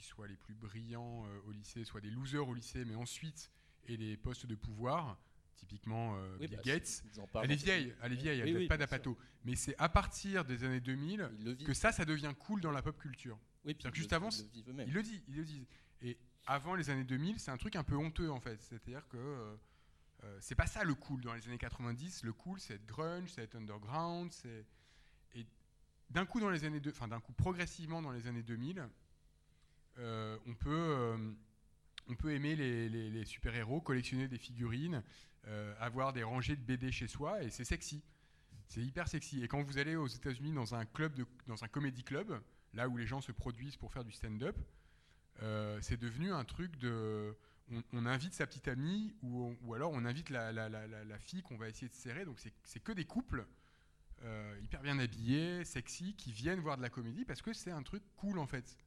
soient les plus brillants au lycée soient des losers au lycée, mais ensuite aient les postes de pouvoir, typiquement Gates, elle est vieille, elle date pas d'Apatow, mais c'est à partir des années 2000 que ça devient cool dans la pop culture. Oui, puis juste avant, ils le disent. Et avant les années 2000, c'est un truc un peu honteux en fait. C'est-à-dire que c'est pas ça le cool. Dans les années 90, le cool c'est être grunge, c'est être underground. Et d'un coup, progressivement dans les années 2000, on peut aimer les super-héros, collectionner des figurines, avoir des rangées de BD chez soi, et c'est sexy. C'est hyper sexy. Et quand vous allez aux États-Unis dans un comedy club, là où les gens se produisent pour faire du stand-up. C'est devenu un truc de... On invite sa petite amie ou alors on invite la fille qu'on va essayer de serrer. Donc c'est que des couples hyper bien habillés, sexy, qui viennent voir de la comédie parce que c'est un truc cool en fait.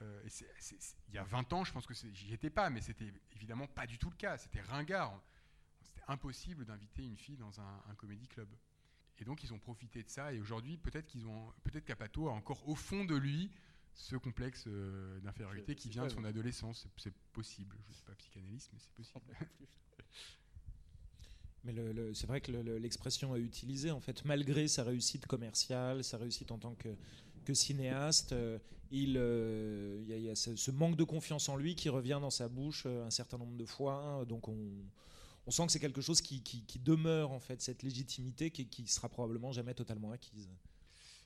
Il y a 20 ans, je pense que j'y étais pas, mais c'était évidemment pas du tout le cas. C'était ringard. C'était impossible d'inviter une fille dans un comedy club. Et donc ils ont profité de ça. Et aujourd'hui, peut-être qu'Apatow a encore au fond de lui... ce complexe d'infériorité qui vient de son adolescence, c'est possible. Je ne suis pas psychanalyste, mais c'est possible. Mais c'est vrai que l'expression à utiliser, en fait, malgré sa réussite commerciale, sa réussite en tant que cinéaste, il y a ce manque de confiance en lui qui revient dans sa bouche un certain nombre de fois. Donc on sent que c'est quelque chose qui demeure, en fait, cette légitimité qui sera probablement jamais totalement acquise.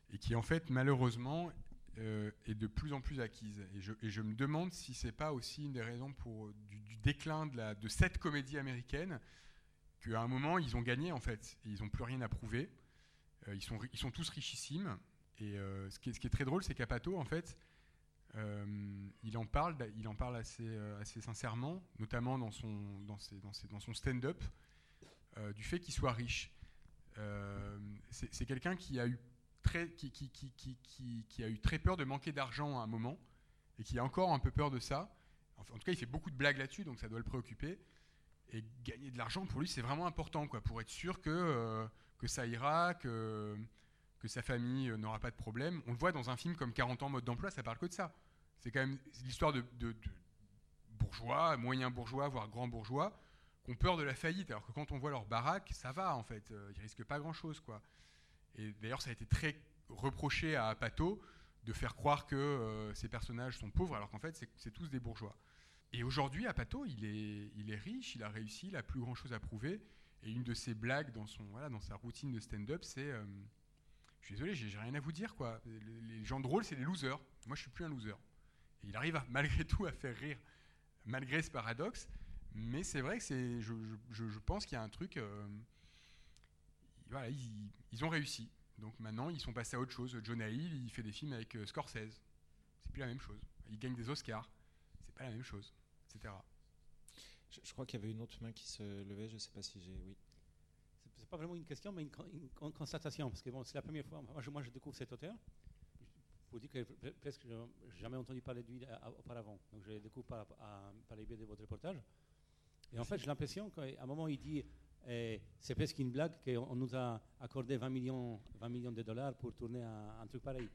Et qui, en fait, malheureusement... est de plus en plus acquise. Et je me demande si c'est pas aussi une des raisons du déclin de cette comédie américaine, qu'à un moment ils ont gagné en fait, et ils n'ont plus rien à prouver. Ils sont tous richissimes. Et ce qui est très drôle, c'est qu'Apatow en fait, il en parle assez sincèrement, notamment dans son stand-up, du fait qu'il soit riche. C'est quelqu'un qui a eu très peur de manquer d'argent à un moment et qui a encore un peu peur de ça. Enfin, en tout cas, il fait beaucoup de blagues là-dessus, donc ça doit le préoccuper. Et gagner de l'argent, pour lui, c'est vraiment important, quoi, pour être sûr que ça ira, que sa famille n'aura pas de problème. On le voit dans un film comme 40 ans mode d'emploi, ça parle que de ça. C'est quand même l'histoire de bourgeois, moyens bourgeois, voire grands bourgeois, qui ont peur de la faillite, alors que quand on voit leur baraque, ça va, en fait. Ils risquent pas grand-chose, quoi. Et d'ailleurs, ça a été très reproché à Apatow de faire croire que ces personnages sont pauvres, alors qu'en fait, c'est tous des bourgeois. Et aujourd'hui, Apatow, il est riche, il a réussi, il n'a plus grand-chose à prouver. Et une de ses blagues dans sa routine de stand-up, c'est « Je suis désolé, j'ai rien à vous dire, quoi. Les gens drôles, c'est les losers. Moi, je ne suis plus un loser. » Et il arrive malgré tout à faire rire, malgré ce paradoxe. Mais c'est vrai que je pense qu'il y a un truc... Voilà, ils ont réussi. Donc maintenant, ils sont passés à autre chose. Jonah Hill, il fait des films avec Scorsese. C'est plus la même chose. Il gagne des Oscars. C'est pas la même chose, etc. Je crois qu'il y avait une autre main qui se levait. Je sais pas si j'ai... Oui. C'est pas vraiment une question, mais une constatation. Parce que bon, c'est la première fois. Moi, je découvre cet auteur. Pour dire que presque je n'ai jamais entendu parler de lui auparavant. Donc je le découvre par les biais de votre reportage. Et en fait, j'ai l'impression qu'à un moment, il dit... Et c'est presque une blague qu'on nous a accordé 20 millions de dollars pour tourner un truc pareil.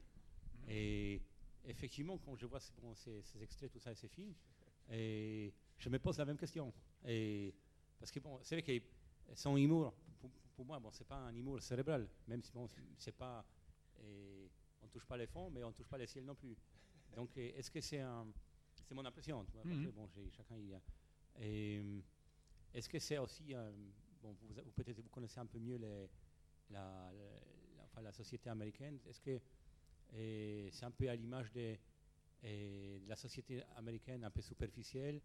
Et effectivement, quand je vois ces extraits, tout ça, et ces films, et je me pose la même question. Et parce que bon, c'est vrai que son humour, pour moi, bon, c'est pas un humour cérébral, même si bon, c'est pas, on touche pas les fonds, mais on touche pas les ciels non plus. Donc, est-ce que c'est mon impression, tu vois, mm-hmm. Bon, chacun il y a. Et, est-ce que c'est aussi, bon, vous peut-être vous connaissez un peu mieux la société américaine. Est-ce que c'est un peu à l'image de la société américaine un peu superficielle?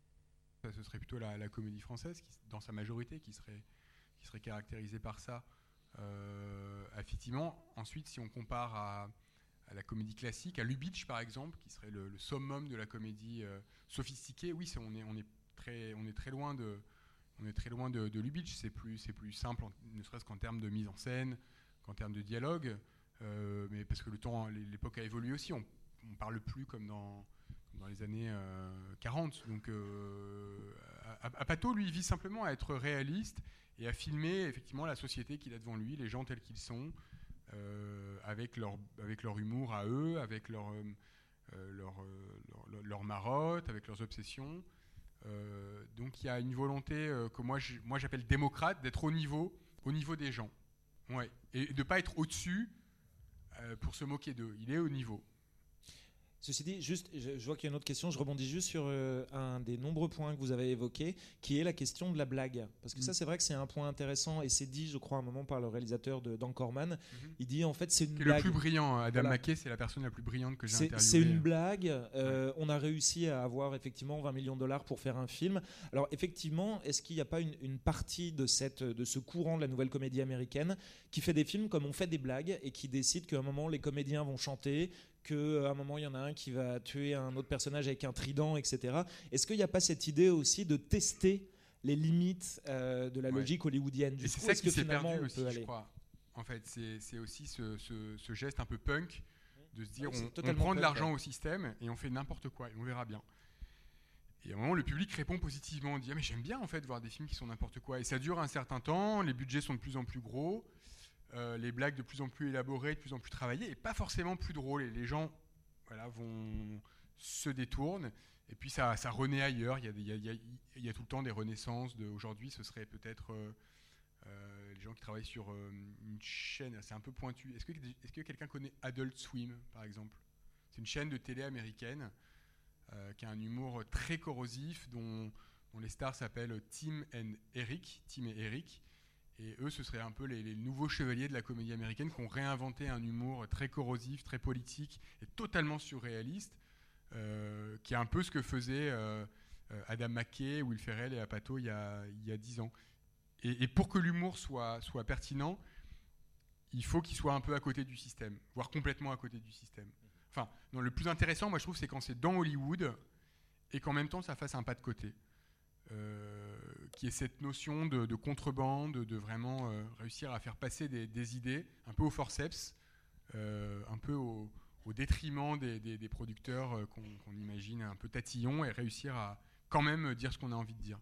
Ce serait plutôt la comédie française, qui, dans sa majorité, qui serait caractérisée par ça, effectivement. Ensuite, si on compare à la comédie classique, à Lubitsch par exemple, qui serait le summum de la comédie sophistiquée, oui, on est très loin de Lubitsch. C'est plus simple, ne serait-ce qu'en termes de mise en scène, qu'en termes de dialogue, mais parce que le temps, l'époque a évolué aussi. On parle plus comme dans les années 40. Donc, Apatow, lui, vit simplement à être réaliste et à filmer effectivement la société qu'il a devant lui, les gens tels qu'ils sont, avec leur humour à eux, avec leur marotte, avec leurs obsessions. Donc il y a une volonté que moi j'appelle démocrate, d'être au niveau des gens, ouais. Et de ne pas être au-dessus pour se moquer d'eux. Il est au niveau. Ceci dit, juste, je vois qu'il y a une autre question, je rebondis juste sur un des nombreux points que vous avez évoqués, qui est la question de la blague. Parce que ça, c'est vrai que c'est un point intéressant, et c'est dit, je crois, à un moment par le réalisateur d'Anchorman. Il dit, en fait, c'est une blague. C'est le plus brillant, Adam McKay, c'est la personne la plus brillante que j'ai interviewée. C'est une blague, on a réussi à avoir effectivement $20 millions pour faire un film. Alors effectivement, est-ce qu'il n'y a pas une partie de ce courant de la nouvelle comédie américaine qui fait des films comme on fait des blagues, et qui décide qu'à un moment, les comédiens vont chanter, qu'à un moment il y en a un qui va tuer un autre personnage avec un trident, etc. Est-ce qu'il n'y a pas cette idée aussi de tester les limites de la logique hollywoodienne du coup, c'est ça qui s'est perdu aussi, je crois. En fait, c'est aussi ce geste un peu punk de se dire on prend de l'argent au système et on fait n'importe quoi et on verra bien. Et à un moment, le public répond positivement, on dit ah, mais j'aime bien en fait voir des films qui sont n'importe quoi. Et ça dure un certain temps, les budgets sont de plus en plus gros. Les blagues de plus en plus élaborées, de plus en plus travaillées, et pas forcément plus drôles. Et les gens se détournent, et puis ça renaît ailleurs. Il y a tout le temps des renaissances. Aujourd'hui, ce serait peut-être les gens qui travaillent sur une chaîne, c'est un peu pointu. Est-ce que quelqu'un connaît Adult Swim, par exemple? C'est une chaîne de télé américaine qui a un humour très corrosif, dont les stars s'appellent Tim et Eric. Et eux, ce seraient un peu les nouveaux chevaliers de la comédie américaine qui ont réinventé un humour très corrosif, très politique et totalement surréaliste, qui est un peu ce que faisaient Adam McKay, Will Ferrell et Apatow il y a 10 ans. Et pour que l'humour soit pertinent, il faut qu'il soit un peu à côté du système, voire complètement à côté du système. Enfin, non, le plus intéressant, moi, je trouve, c'est quand c'est dans Hollywood et qu'en même temps, ça fasse un pas de côté. Qui est cette notion de contrebande, de vraiment réussir à faire passer des idées un peu au forceps, un peu au détriment des producteurs qu'on imagine un peu tatillons, et réussir à quand même dire ce qu'on a envie de dire.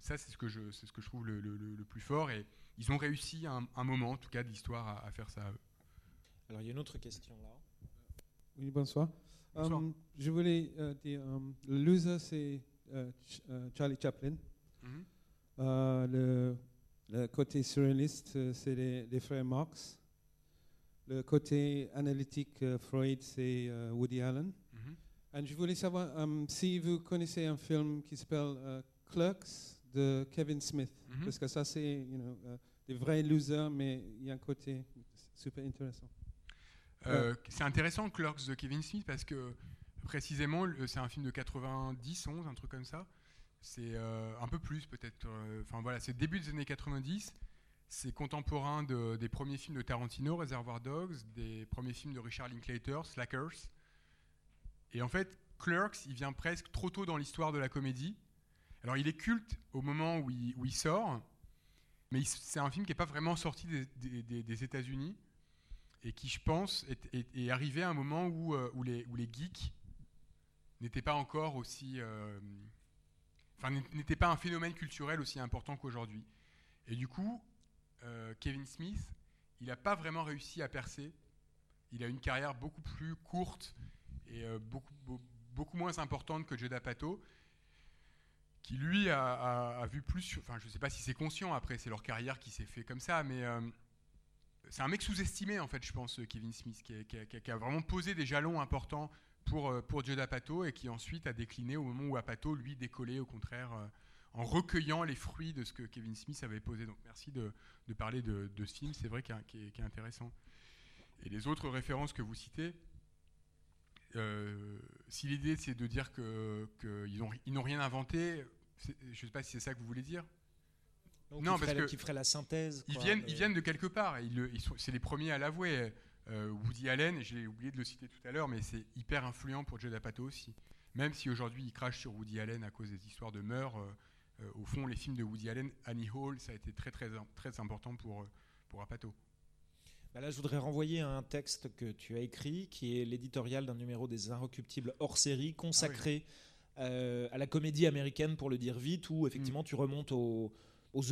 Ça, c'est ce que je trouve le plus fort, et ils ont réussi à un moment, en tout cas de l'histoire, à faire ça à eux. Alors il y a une autre question là. Oui, bonsoir. Je voulais dire, le loser, c'est Charlie Chaplin. Mm-hmm. Le côté surréaliste, c'est les frères Marx. Le côté analytique, Freud, c'est Woody Allen. Mm-hmm. Et je voulais savoir si vous connaissez un film qui s'appelle Clerks de Kevin Smith, mm-hmm. parce que ça, c'est des vrais losers, mais il y a un côté super intéressant. C'est intéressant, Clerks de Kevin Smith, parce que précisément, c'est un film de 90, 11, un truc comme ça. C'est un peu plus peut-être. Enfin voilà, c'est début des années 90. C'est contemporain des premiers films de Tarantino, Reservoir Dogs, des premiers films de Richard Linklater, Slackers. Et en fait, Clerks, il vient presque trop tôt dans l'histoire de la comédie. Alors il est culte au moment où il sort, mais c'est un film qui n'est pas vraiment sorti des États-Unis et qui, je pense, est arrivé à un moment où les geeks n'était pas encore aussi... n'était pas un phénomène culturel aussi important qu'aujourd'hui. Et du coup, Kevin Smith, il n'a pas vraiment réussi à percer. Il a une carrière beaucoup plus courte et beaucoup moins importante que Judd Apatow, qui lui a vu plus, enfin je sais pas si c'est conscient, après c'est leur carrière qui s'est fait comme ça, mais c'est un mec sous-estimé en fait, je pense, Kevin Smith, qui a vraiment posé des jalons importants pour Judd Apatow et qui ensuite a décliné au moment où Apatow lui décollait au contraire en recueillant les fruits de ce que Kevin Smith avait posé. Donc merci de parler de ce film, c'est vrai qu'il est intéressant. Et les autres références que vous citez, si l'idée c'est de dire qu'ils n'ont rien inventé, je ne sais pas si c'est ça que vous voulez dire. Donc non, qu'ils feraient la synthèse. Quoi, ils viennent de quelque part, c'est les premiers à l'avouer. Woody Allen, j'ai oublié de le citer tout à l'heure, mais c'est hyper influent pour Judd Apatow aussi. Même si aujourd'hui il crache sur Woody Allen à cause des histoires de meurtre, au fond les films de Woody Allen, Annie Hall, ça a été très très, très important pour Apatow. Là, je voudrais renvoyer à un texte que tu as écrit, qui est l'éditorial d'un numéro des Inrecuptibles hors série consacré à la comédie américaine, pour le dire vite, où effectivement tu remontes aux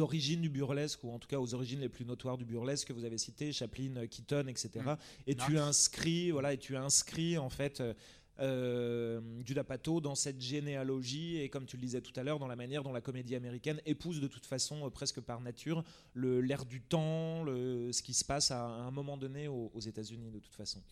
origines du burlesque, ou en tout cas aux origines les plus notoires du burlesque que vous avez cité, Chaplin, Keaton, etc. Et tu as inscrit en fait Judd Apatow dans cette généalogie, et comme tu le disais tout à l'heure, dans la manière dont la comédie américaine épouse de toute façon presque par nature l'air du temps, ce qui se passe à un moment donné aux États-Unis de toute façon.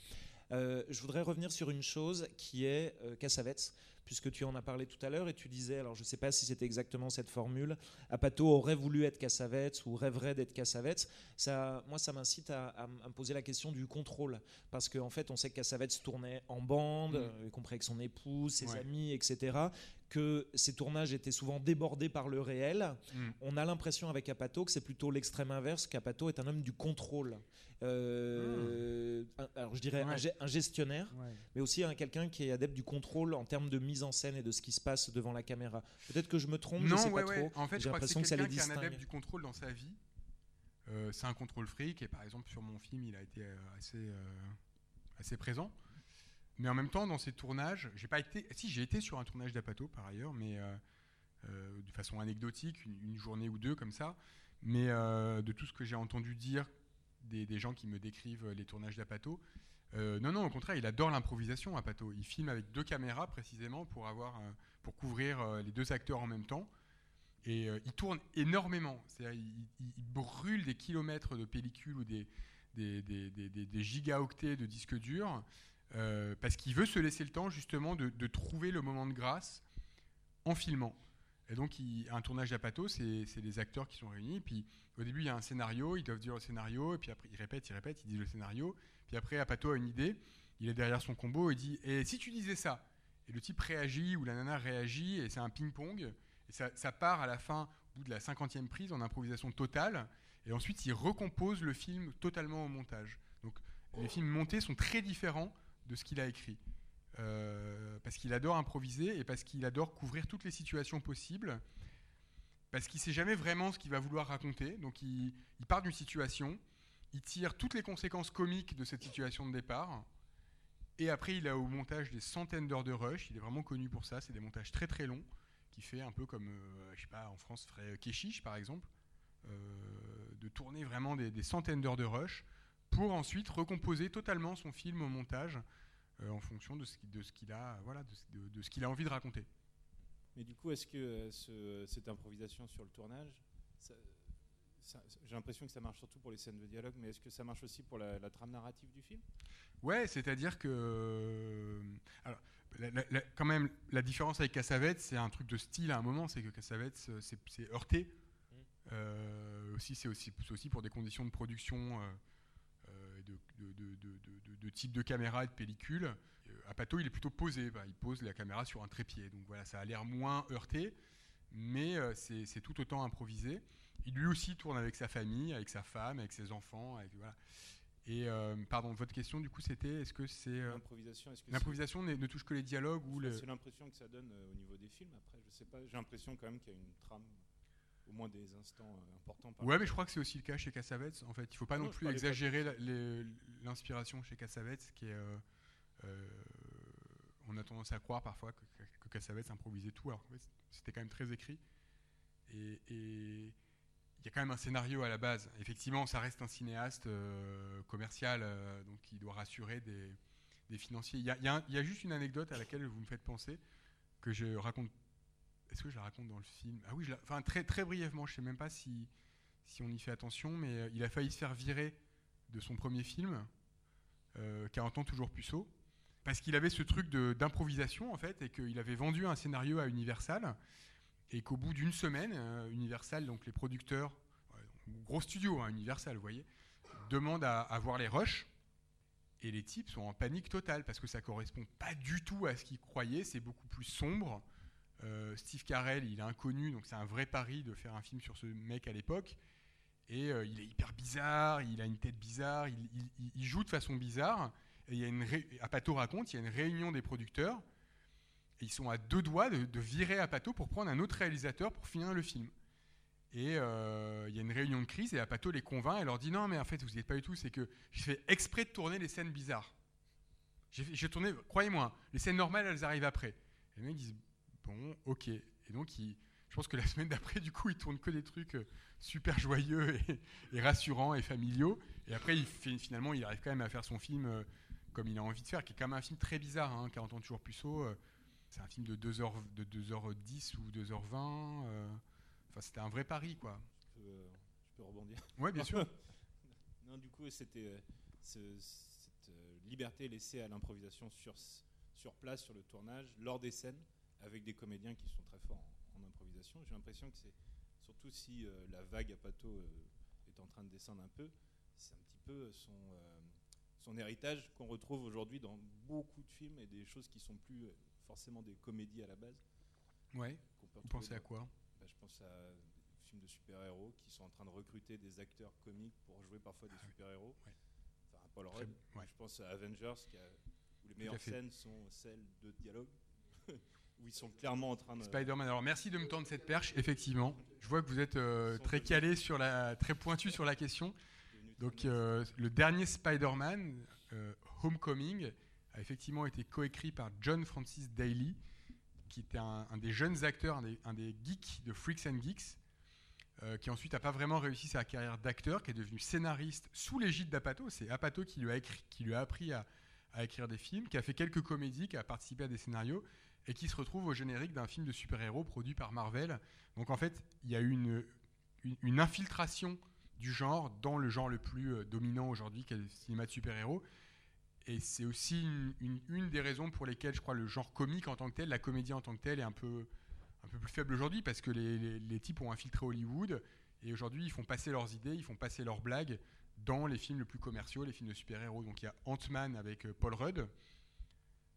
Je voudrais revenir sur une chose qui est Cassavetes, puisque tu en as parlé tout à l'heure, et tu disais, alors je ne sais pas si c'était exactement cette formule, Apatow aurait voulu être Cassavetes ou rêverait d'être Cassavetes. Ça, moi, ça m'incite à me poser la question du contrôle, parce qu'en fait, on sait que Cassavetes tournait en bande, y compris avec son épouse, ses amis, etc., que ces tournages étaient souvent débordés par le réel. On a l'impression avec Apatow que c'est plutôt l'extrême inverse, qu'Apatow est un homme du contrôle. Alors je dirais un gestionnaire, mais aussi quelqu'un qui est adepte du contrôle en termes de mise en scène et de ce qui se passe devant la caméra. Peut-être que je me trompe, je ne sais pas trop. En fait, j'ai l'impression que c'est quelqu'un qui est un adepte du contrôle dans sa vie. C'est un contrôle fric, et par exemple sur mon film, il a été assez présent. Mais en même temps, dans ces tournages, j'ai été sur un tournage d'Apatow par ailleurs, mais de façon anecdotique, une journée ou deux comme ça. Mais de tout ce que j'ai entendu dire des gens qui me décrivent les tournages d'Apatow, non, au contraire, il adore l'improvisation. Apatow, il filme avec deux caméras précisément pour couvrir les deux acteurs en même temps, et il tourne énormément. C'est-à-dire, il brûle des kilomètres de pellicule ou des gigaoctets de disques durs. Parce qu'il veut se laisser le temps justement de trouver le moment de grâce en filmant. Et donc un tournage d'Apatow, c'est les acteurs qui sont réunis, puis au début il y a un scénario, ils doivent dire le scénario, et puis après ils répètent, ils disent le scénario, puis après Apatow a une idée, il est derrière son combo, il dit « et si tu disais ça ?» Et le type réagit, ou la nana réagit, et c'est un ping-pong, et ça part à la fin, au bout de la 50e prise, en improvisation totale, et ensuite il recompose le film totalement au montage. Donc les films montés sont très différents de ce qu'il a écrit, parce qu'il adore improviser et parce qu'il adore couvrir toutes les situations possibles, parce qu'il ne sait jamais vraiment ce qu'il va vouloir raconter, donc il part d'une situation, il tire toutes les conséquences comiques de cette situation de départ, et après il a au montage des centaines d'heures de rush. Il est vraiment connu pour ça, c'est des montages très très longs qu'il fait un peu comme, je sais pas, en France ferait Keshish par exemple, de tourner vraiment des centaines d'heures de rush, pour ensuite recomposer totalement son film au montage en fonction de ce qu'il a envie de raconter. Mais du coup, est-ce que cette improvisation sur le tournage, j'ai l'impression que ça marche surtout pour les scènes de dialogue, mais est-ce que ça marche aussi pour la trame narrative du film ? Ouais, c'est-à-dire que... Alors, quand même, la différence avec Cassavetes, c'est un truc de style à un moment, c'est que Cassavetes, c'est heurté. C'est aussi pour des conditions de production... De type de caméra et de pellicule. Apatow, il est plutôt posé, il pose la caméra sur un trépied, donc voilà, ça a l'air moins heurté, mais c'est tout autant improvisé. Il lui aussi tourne avec sa famille, avec sa femme, avec ses enfants, voilà. Et pardon, votre question du coup c'était, est-ce que c'est l'improvisation, ne touche que les dialogues ou c'est l'impression que ça donne au niveau des films. Après, je sais pas, j'ai l'impression quand même qu'il y a une trame, au moins des instants importants. Ouais, mais je crois que c'est aussi le cas chez Cassavetes. En fait, il ne faut pas non plus exagérer l'inspiration chez Cassavetes, qui est, on a tendance à croire parfois que Cassavetes improvisait tout, alors qu'en fait, c'était quand même très écrit. Et il y a quand même un scénario à la base. Effectivement, ça reste un cinéaste commercial, donc il doit rassurer des financiers. Il y a juste une anecdote à laquelle vous me faites penser, que je raconte Est-ce que je la raconte dans le film? Ah oui, enfin, très, très brièvement, je ne sais même pas si on y fait attention, mais il a failli se faire virer de son premier film, 40 ans toujours puceau, parce qu'il avait ce truc d'improvisation, en fait, et qu'il avait vendu un scénario à Universal, et qu'au bout d'une semaine, Universal, donc les producteurs, gros studio, hein, Universal, vous voyez, demandent à voir les rushs, et les types sont en panique totale, parce que ça ne correspond pas du tout à ce qu'ils croyaient, c'est beaucoup plus sombre. Steve Carell, il est inconnu, donc c'est un vrai pari de faire un film sur ce mec à l'époque, et il est hyper bizarre, il a une tête bizarre, il joue de façon bizarre, et il y a Apatow raconte, il y a une réunion des producteurs, et ils sont à deux doigts de virer Apatow pour prendre un autre réalisateur pour finir le film. Et il y a une réunion de crise, et Apatow les convainc, et leur dit « Non, mais en fait, vous n'y êtes pas du tout, c'est que j'ai fait exprès de tourner les scènes bizarres. J'ai tourné, croyez-moi, les scènes normales, elles arrivent après. » Et les mecs disent « Bon, ok. » Et donc, je pense que la semaine d'après, du coup, ils tournent que des trucs super joyeux et rassurants et familiaux. Et après, finalement, il arrive quand même à faire son film comme il a envie de faire, qui est quand même un film très bizarre, hein, 40 ans toujours puceau. C'est un film de 2h10 ou 2h20. Enfin, c'était un vrai pari, quoi. Je peux rebondir. Oui, bien sûr. Non, du coup, c'était cette liberté laissée à l'improvisation sur place, sur le tournage, lors des scènes, avec des comédiens qui sont très forts en improvisation. J'ai l'impression que c'est, surtout si la vague Apatow est en train de descendre un peu, c'est un petit peu son héritage qu'on retrouve aujourd'hui dans beaucoup de films et des choses qui sont plus forcément des comédies à la base. Ouais. Vous pensez à quoi? Je pense à des films de super-héros qui sont en train de recruter des acteurs comiques pour jouer parfois des super-héros. Ouais. Enfin, Paul Rudd. Ouais. Je pense à Avengers, où les meilleures scènes sont celles de dialogue, où ils sont clairement en train de... Spider-Man. Alors, merci de me tendre cette perche, effectivement. Je vois que vous êtes très calé, très pointu sur la question. Donc, le dernier Spider-Man, Homecoming, a effectivement été coécrit par John Francis Daly, qui était un des jeunes acteurs, un des geeks de Freaks and Geeks, qui ensuite n'a pas vraiment réussi sa carrière d'acteur, qui est devenu scénariste sous l'égide d'Apatow. C'est Apatow qui lui a appris à écrire des films, qui a fait quelques comédies, qui a participé à des scénarios, et qui se retrouve au générique d'un film de super-héros produit par Marvel. Donc en fait, il y a eu une infiltration du genre dans le genre le plus dominant aujourd'hui, qui est le cinéma de super-héros. Et c'est aussi une des raisons pour lesquelles, je crois, le genre comique en tant que tel, la comédie en tant que telle est un peu plus faible aujourd'hui, parce que les types ont infiltré Hollywood, et aujourd'hui, ils font passer leurs idées, ils font passer leurs blagues dans les films les plus commerciaux, les films de super-héros. Donc il y a Ant-Man avec Paul Rudd,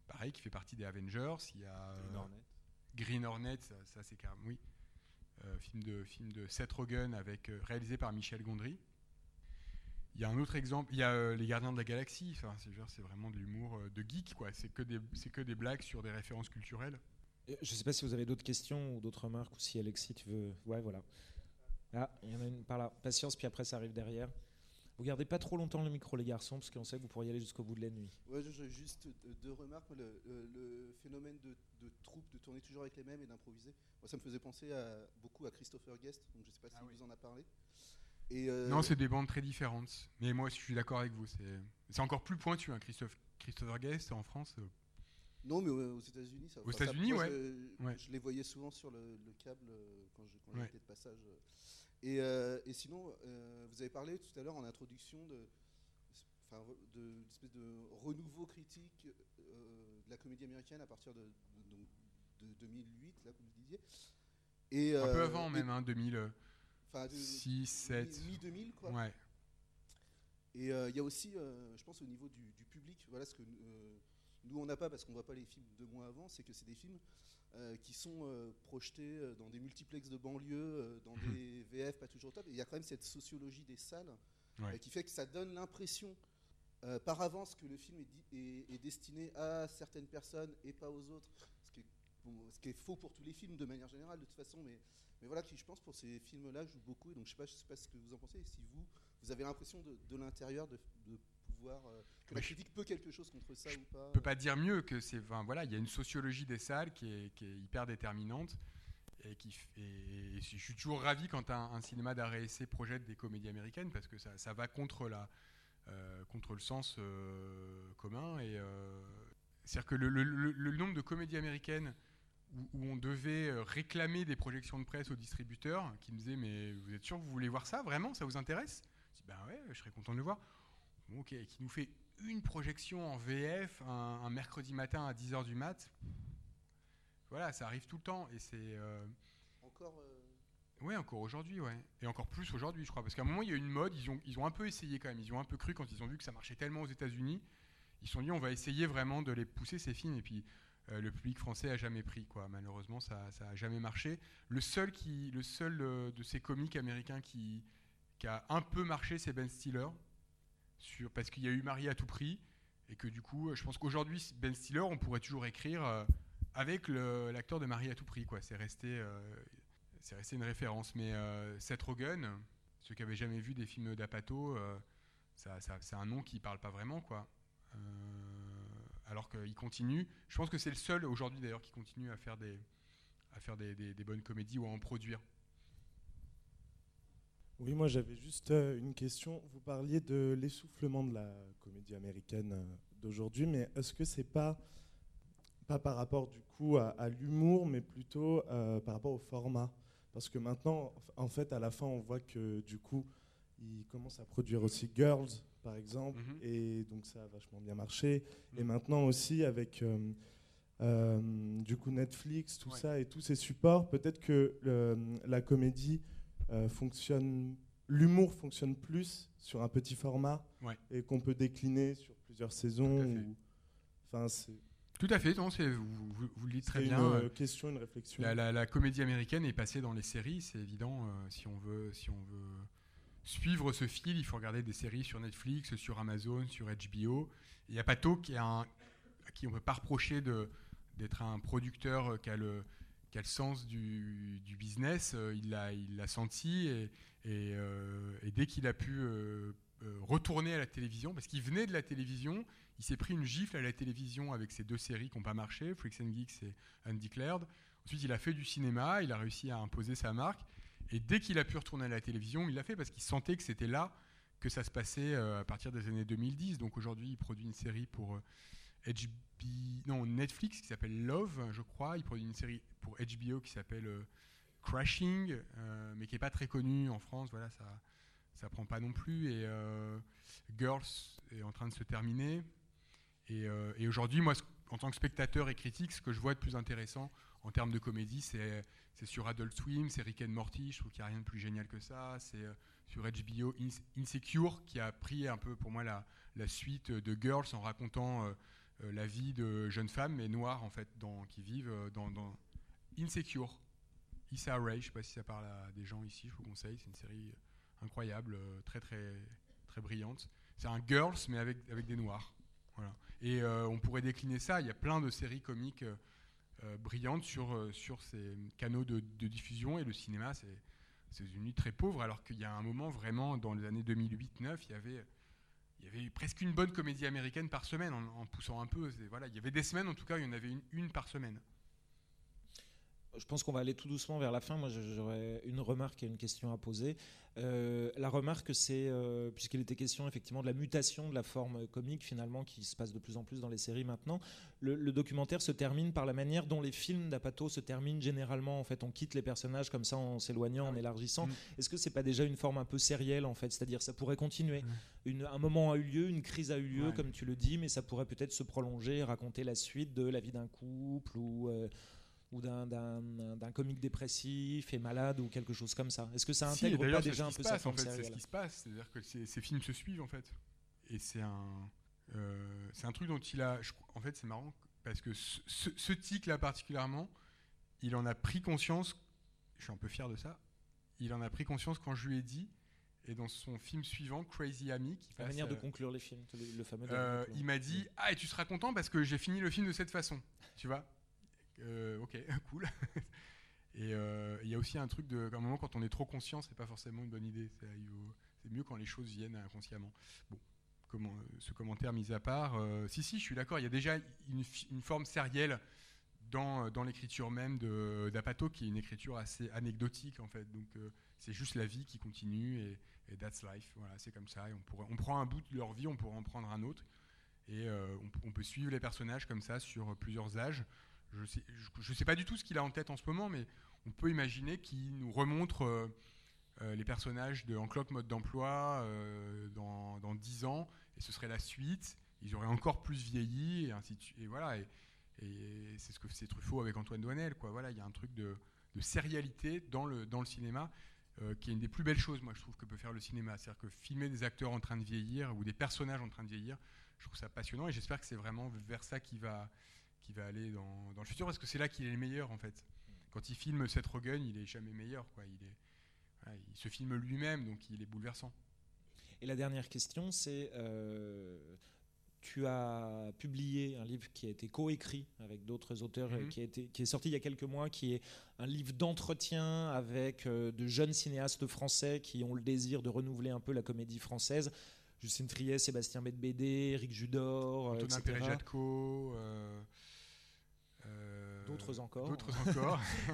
pareil, qui fait partie des Avengers. Il y a Green Hornet, ça c'est quand même, oui. Film de Seth Rogen, réalisé par Michel Gondry. Il y a un autre exemple, il y a Les Gardiens de la Galaxie, c'est vraiment de l'humour de geek, quoi. C'est que des blagues sur des références culturelles. Je ne sais pas si vous avez d'autres questions ou d'autres remarques, ou si Alexis, tu veux... Ouais, voilà. Ah, il y en a une par là. Patience, puis après ça arrive derrière. Vous ne gardez pas trop longtemps le micro, les garçons, parce qu'on sait que vous pourriez aller jusqu'au bout de la nuit. Ouais, juste deux remarques. Le phénomène de troupe, de tourner toujours avec les mêmes et d'improviser, moi, ça me faisait penser beaucoup à Christopher Guest, donc je ne sais pas si vous en a parlé. Et non, c'est des bandes très différentes. Mais moi, je suis d'accord avec vous. C'est encore plus pointu, hein, Christopher Guest en France. Non, mais aux États-Unis, ça. Aux États-Unis, ouais. Je les voyais souvent sur le câble quand j'étais de passage. Et sinon, vous avez parlé tout à l'heure en introduction espèce de renouveau critique de la comédie américaine à partir de 2008, là, comme vous disiez. Et un peu avant même, hein, 2000. 6, 7, mi-2000, quoi. Ouais. Et il y a aussi, je pense, au niveau du public, voilà ce que nous on n'a pas parce qu'on ne voit pas les films 2 mois avant, c'est que c'est des films qui sont projetés dans des multiplexes de banlieue, dans des VF pas toujours top. Il y a quand même cette sociologie des salles qui fait que ça donne l'impression par avance que le film est destiné à certaines personnes et pas aux autres, ce qui est faux pour tous les films de manière générale de toute façon, mais voilà qui, je pense, pour ces films-là joue beaucoup, et donc je sais pas ce que vous en pensez, si vous avez l'impression de l'intérieur de pouvoir que la critique peut quelque chose contre ça ou pas. Je peux pas dire mieux que c'est, enfin, voilà, il y a une sociologie des salles qui est hyper déterminante, et je suis toujours ravi quand un cinéma d'art et essai projette des comédies américaines, parce que ça va contre le sens commun, et c'est-à-dire que le nombre de comédies américaines où on devait réclamer des projections de presse aux distributeurs qui me disaient « Mais vous êtes sûr que vous voulez voir ça? Vraiment? Ça vous intéresse ?» Je dis « Ben ouais, je serais content de le voir. » Ok, qui nous fait une projection en VF un mercredi matin à 10h du mat'. Voilà, ça arrive tout le temps et c'est... Encore... Oui, encore aujourd'hui, ouais. Et encore plus aujourd'hui, je crois. Parce qu'à un moment, il y a une mode, ils ont un peu essayé quand même, ils ont un peu cru quand ils ont vu que ça marchait tellement aux États-Unis. Ils se sont dit, on va essayer vraiment de les pousser, ces films. Et puis, le public français n'a jamais pris, quoi. Malheureusement, ça n'a jamais marché. Le seul de ces comiques américains qui a un peu marché, c'est Ben Stiller. Parce qu'il y a eu Marie à tout prix. Et que du coup, je pense qu'aujourd'hui, Ben Stiller, on pourrait toujours écrire avec l'acteur de Marie à tout prix, quoi. C'est resté une référence, mais Seth Rogen, ceux qui n'avaient jamais vu des films d'Apatow, c'est un nom qui ne parle pas vraiment, quoi. Alors qu'il continue, je pense que c'est le seul aujourd'hui d'ailleurs qui continue à faire des bonnes comédies ou à en produire. Oui, moi j'avais juste une question. Vous parliez de l'essoufflement de la comédie américaine d'aujourd'hui, mais est-ce que c'est pas par rapport du coup à l'humour, mais plutôt par rapport au format? Parce que maintenant, en fait, à la fin, on voit que du coup, ils commencent à produire aussi Girls, par exemple, et donc ça a vachement bien marché. Et maintenant aussi, avec du coup Netflix, tout ça et tous ces supports, peut-être que la comédie fonctionne, l'humour fonctionne plus sur un petit format et qu'on peut décliner sur plusieurs saisons. Enfin, c'est... Tout à fait, non, vous le dites très bien. C'est une question, une réflexion. La comédie américaine est passée dans les séries, c'est évident. Si on veut suivre ce fil, il faut regarder des séries sur Netflix, sur Amazon, sur HBO. Il y a Apatow à qui on ne peut pas reprocher d'être un producteur qui a le sens du business. Il l'a senti et dès qu'il a pu... retourner à la télévision, parce qu'il venait de la télévision, il s'est pris une gifle à la télévision avec ces deux séries qui n'ont pas marché, Freaks and Geeks et Undeclared. Ensuite, il a fait du cinéma, il a réussi à imposer sa marque, et dès qu'il a pu retourner à la télévision, il l'a fait parce qu'il sentait que c'était là que ça se passait à partir des années 2010. Donc aujourd'hui, il produit une série pour Netflix qui s'appelle Love, je crois. Il produit une série pour HBO qui s'appelle Crashing, mais qui n'est pas très connue en France. Voilà, ça prend pas non plus, et Girls est en train de se terminer, et aujourd'hui, moi, en tant que spectateur et critique, ce que je vois de plus intéressant en termes de comédie, c'est sur Adult Swim, c'est Rick and Morty, je trouve qu'il n'y a rien de plus génial que ça, c'est sur HBO Insecure, qui a pris un peu, pour moi, la suite de Girls, en racontant la vie de jeunes femmes, mais noires, en fait, qui vivent dans Insecure, Issa Rae, je ne sais pas si ça parle à des gens ici, je vous conseille, c'est une série... incroyable, très très très brillante. C'est un Girls mais avec des noirs. Voilà. Et on pourrait décliner ça. Il y a plein de séries comiques brillantes sur ces canaux de diffusion, et le cinéma c'est une nuit très pauvre. Alors qu'il y a un moment vraiment dans les années 2008-2009, il y avait presque une bonne comédie américaine par semaine en poussant un peu. Voilà, il y avait des semaines en tout cas, il y en avait une par semaine. Je pense qu'on va aller tout doucement vers la fin. Moi, j'aurais une remarque et une question à poser. La remarque, c'est, puisqu'il était question effectivement de la mutation de la forme comique, finalement, qui se passe de plus en plus dans les séries maintenant, le documentaire se termine par la manière dont les films d'Apatow se terminent généralement. En fait, on quitte les personnages comme ça en s'éloignant, en élargissant. Est-ce que c'est pas déjà une forme un peu sérielle, en fait? C'est-à-dire, ça pourrait continuer. Un moment a eu lieu, une crise a eu lieu, comme tu le dis, mais ça pourrait peut-être se prolonger, raconter la suite de la vie d'un couple ou d'un comique dépressif et malade ou quelque chose comme ça. Est-ce que ça intègre pas déjà un peu ça? C'est ce qui se passe, c'est-à-dire que ces films se suivent en fait. Et c'est un truc dont il a... En fait, c'est marrant parce que ce tic-là particulièrement, il en a pris conscience, je suis un peu fier de ça, il en a pris conscience quand je lui ai dit, et dans son film suivant, Crazy Amy, qui passe... La manière de conclure les films, le fameux... il m'a dit, ah, et tu seras content parce que j'ai fini le film de cette façon, tu vois. Ok, cool. Et il y a aussi un truc à un moment, quand on est trop conscient, c'est pas forcément une bonne idée. C'est mieux quand les choses viennent inconsciemment. Bon, ce commentaire mis à part, si, je suis d'accord. Il y a déjà une forme sérielle dans l'écriture même d'Apatow, qui est une écriture assez anecdotique en fait. Donc c'est juste la vie qui continue et that's life. Voilà, c'est comme ça. Et on prend un bout de leur vie, on pourrait en prendre un autre, et on peut suivre les personnages comme ça sur plusieurs âges. Je sais pas du tout ce qu'il a en tête en ce moment, mais on peut imaginer qu'il nous remontre les personnages de Encloque mode d'emploi dans 10 ans, et ce serait la suite. Ils auraient encore plus vieilli, et ainsi de suite. Et voilà, et c'est ce que faisait Truffaut avec Antoine Doinel, quoi. Voilà, il y a un truc de sérialité dans le cinéma, qui est une des plus belles choses, moi, je trouve, que peut faire le cinéma. C'est-à-dire que filmer des acteurs en train de vieillir ou des personnages en train de vieillir, je trouve ça passionnant, et j'espère que c'est vraiment vers ça qu'il va aller dans le futur, parce que c'est là qu'il est le meilleur, en fait. Quand il filme Seth Rogen, il n'est jamais meilleur, quoi. Il se filme lui-même, donc il est bouleversant. Et la dernière question, c'est... Tu as publié un livre qui a été coécrit avec d'autres auteurs, qui est sorti il y a quelques mois, qui est un livre d'entretien avec de jeunes cinéastes français qui ont le désir de renouveler un peu la comédie française. Justine Triet, Sébastien Bedbédé, Éric Judor, Antonin Perret-Jadco... D'autres encore.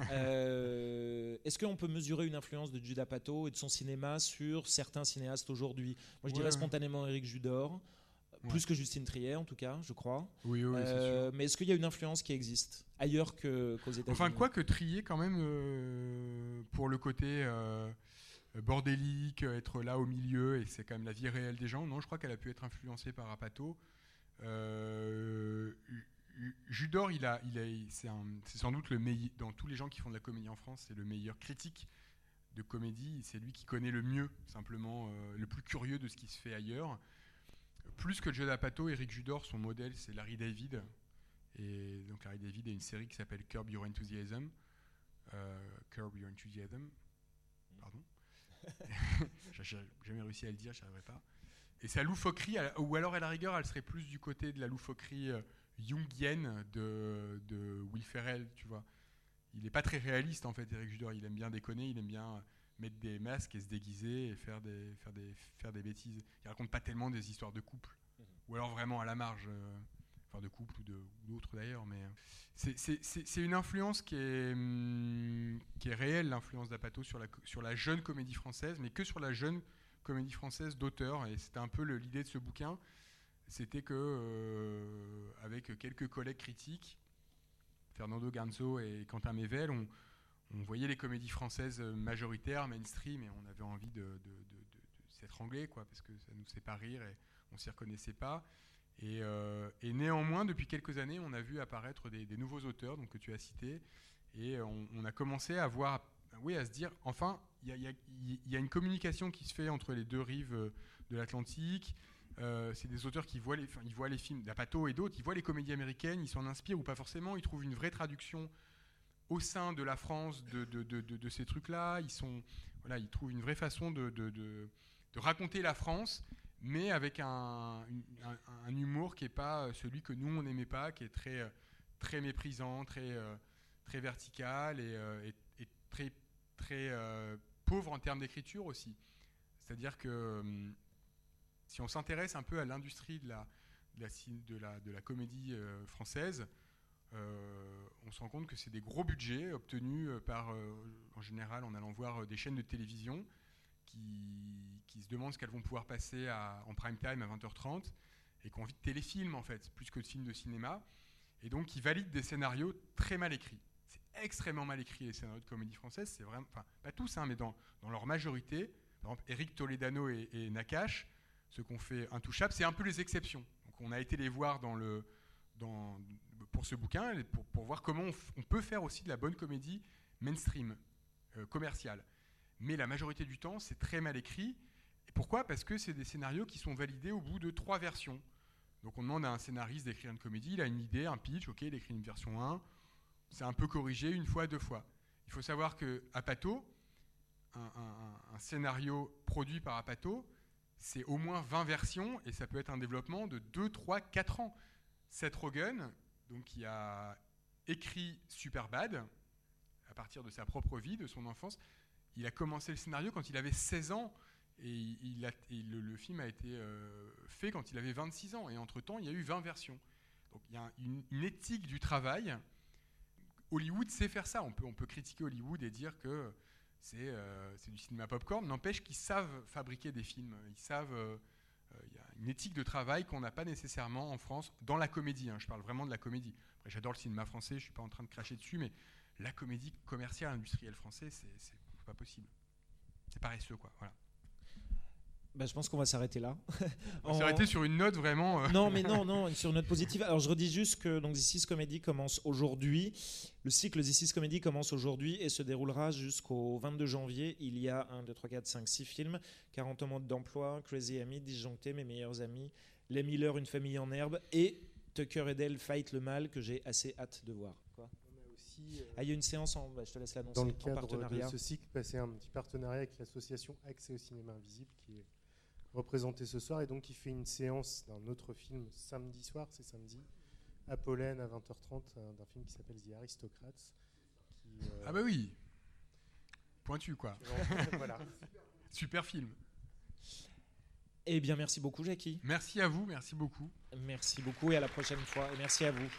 Est-ce qu'on peut mesurer une influence de Judd Apatow et de son cinéma sur certains cinéastes aujourd'hui ? Moi, je dirais spontanément Éric Judor. Plus que Justine Triet, en tout cas, je crois. Oui, c'est sûr. Mais est-ce qu'il y a une influence qui existe ailleurs qu'aux États-Unis ? Enfin, quoi que Triet, quand même, pour le côté bordélique, être là au milieu, et c'est quand même la vie réelle des gens, non, je crois qu'elle a pu être influencée par Apatow. Judor, c'est sans doute le meilleur, dans tous les gens qui font de la comédie en France, c'est le meilleur critique de comédie. C'est lui qui connaît le mieux, simplement, le plus curieux de ce qui se fait ailleurs. Plus que Judd Apatow, Éric Judor, son modèle, c'est Larry David. Et donc Larry David a une série qui s'appelle Curb Your Enthusiasm. Pardon. J'ai jamais réussi à le dire, je n'y arriverai pas. Et sa loufoquerie, ou alors à la rigueur, elle serait plus du côté de la loufoquerie jungienne de Will Ferrell, tu vois. Il n'est pas très réaliste, en fait, Éric Judor. Il aime bien déconner, il aime bien... mettre des masques et se déguiser et faire des bêtises. Il raconte pas tellement des histoires de couple, ou alors vraiment à la marge, enfin de couple ou d'autres d'ailleurs. Mais c'est une influence qui est réelle, l'influence d'Apatow sur la jeune comédie française, mais que sur la jeune comédie française d'auteur. Et c'était un peu l'idée de ce bouquin, c'était que avec quelques collègues critiques, Fernando Ganzo et Quentin Mével, on voyait les comédies françaises majoritaires, mainstream, et on avait envie de s'étrangler, quoi, parce que ça nous faisait pas rire et on s'y reconnaissait pas. Et néanmoins, depuis quelques années, on a vu apparaître des nouveaux auteurs, donc que tu as cités, et on a commencé à voir, à se dire, enfin, il y a une communication qui se fait entre les deux rives de l'Atlantique. C'est des auteurs qui voient les films d'Apatow et d'autres, ils voient les comédies américaines, ils s'en inspirent ou pas forcément, ils trouvent une vraie traduction au sein de la France de ces trucs-là. Ils trouvent une vraie façon de raconter la France, mais avec un humour qui n'est pas celui que nous, on n'aimait pas, qui est très, très méprisant, très, très vertical et très, très pauvre en termes d'écriture aussi. C'est-à-dire que si on s'intéresse un peu à l'industrie de la comédie française, on se rend compte que c'est des gros budgets obtenus par, en général, en allant voir des chaînes de télévision qui se demandent ce qu'elles vont pouvoir passer en prime time à 20h30 et qui ont envie de téléfilms, en fait, plus que de films de cinéma. Et donc, qui valident des scénarios très mal écrits. C'est extrêmement mal écrit, les scénarios de comédie française. C'est vraiment, enfin, pas tous, hein, mais dans leur majorité, par exemple, Éric Toledano et Nakache, ceux qu'on fait intouchables, c'est un peu les exceptions. Donc, on a été les voir pour ce bouquin, pour voir comment on peut faire aussi de la bonne comédie mainstream, commerciale. Mais la majorité du temps, c'est très mal écrit. Et pourquoi ? Parce que c'est des scénarios qui sont validés au bout de 3 versions. Donc on demande à un scénariste d'écrire une comédie, il a une idée, un pitch, ok, il écrit une version 1, c'est un peu corrigé 1 fois, 2 fois. Il faut savoir que Apatow, un scénario produit par Apatow, c'est au moins 20 versions et ça peut être un développement de 2, 3, 4 ans. Seth Rogen, donc, qui a écrit Superbad à partir de sa propre vie, de son enfance, il a commencé le scénario quand il avait 16 ans et le film a été fait quand il avait 26 ans. Et entre-temps, il y a eu 20 versions. Donc il y a une éthique du travail. Hollywood sait faire ça. On peut critiquer Hollywood et dire que c'est du cinéma popcorn. N'empêche qu'ils savent fabriquer des films. Ils savent... Il y a une éthique de travail qu'on n'a pas nécessairement en France dans la comédie. Hein, je parle vraiment de la comédie. J'adore le cinéma français, je ne suis pas en train de cracher dessus, mais la comédie commerciale industrielle française, c'est pas possible. C'est paresseux, quoi. Voilà. Bah, je pense qu'on va s'arrêter là. On va s'arrêter sur une note vraiment... Non, mais non, sur une note positive. Alors, je redis juste que donc, This Is Comedy commence aujourd'hui. Le cycle This Is Comedy commence aujourd'hui et se déroulera jusqu'au 22 janvier. Il y a 1, 2, 3, 4, 5, 6 films. 40 ans mode d'emploi, Crazy Ami, Disjoncté, Mes meilleurs amis, Les Miller, Une famille en herbe et Tucker et Dale Fight le mal, que j'ai assez hâte de voir. Quoi ? Il y a une séance, je te laisse l'annoncer, dans le cadre de ce cycle, passer un petit partenariat avec l'association Accès au cinéma invisible qui est représentée ce soir et donc qui fait une séance d'un autre film samedi soir, c'est samedi, à Pollen à 20h30, d'un film qui s'appelle The Aristocrats. Qui, Ah bah oui, pointu quoi. Voilà. Super film. Eh bien merci beaucoup Jackie. Merci à vous, merci beaucoup. Merci beaucoup et à la prochaine fois et merci à vous.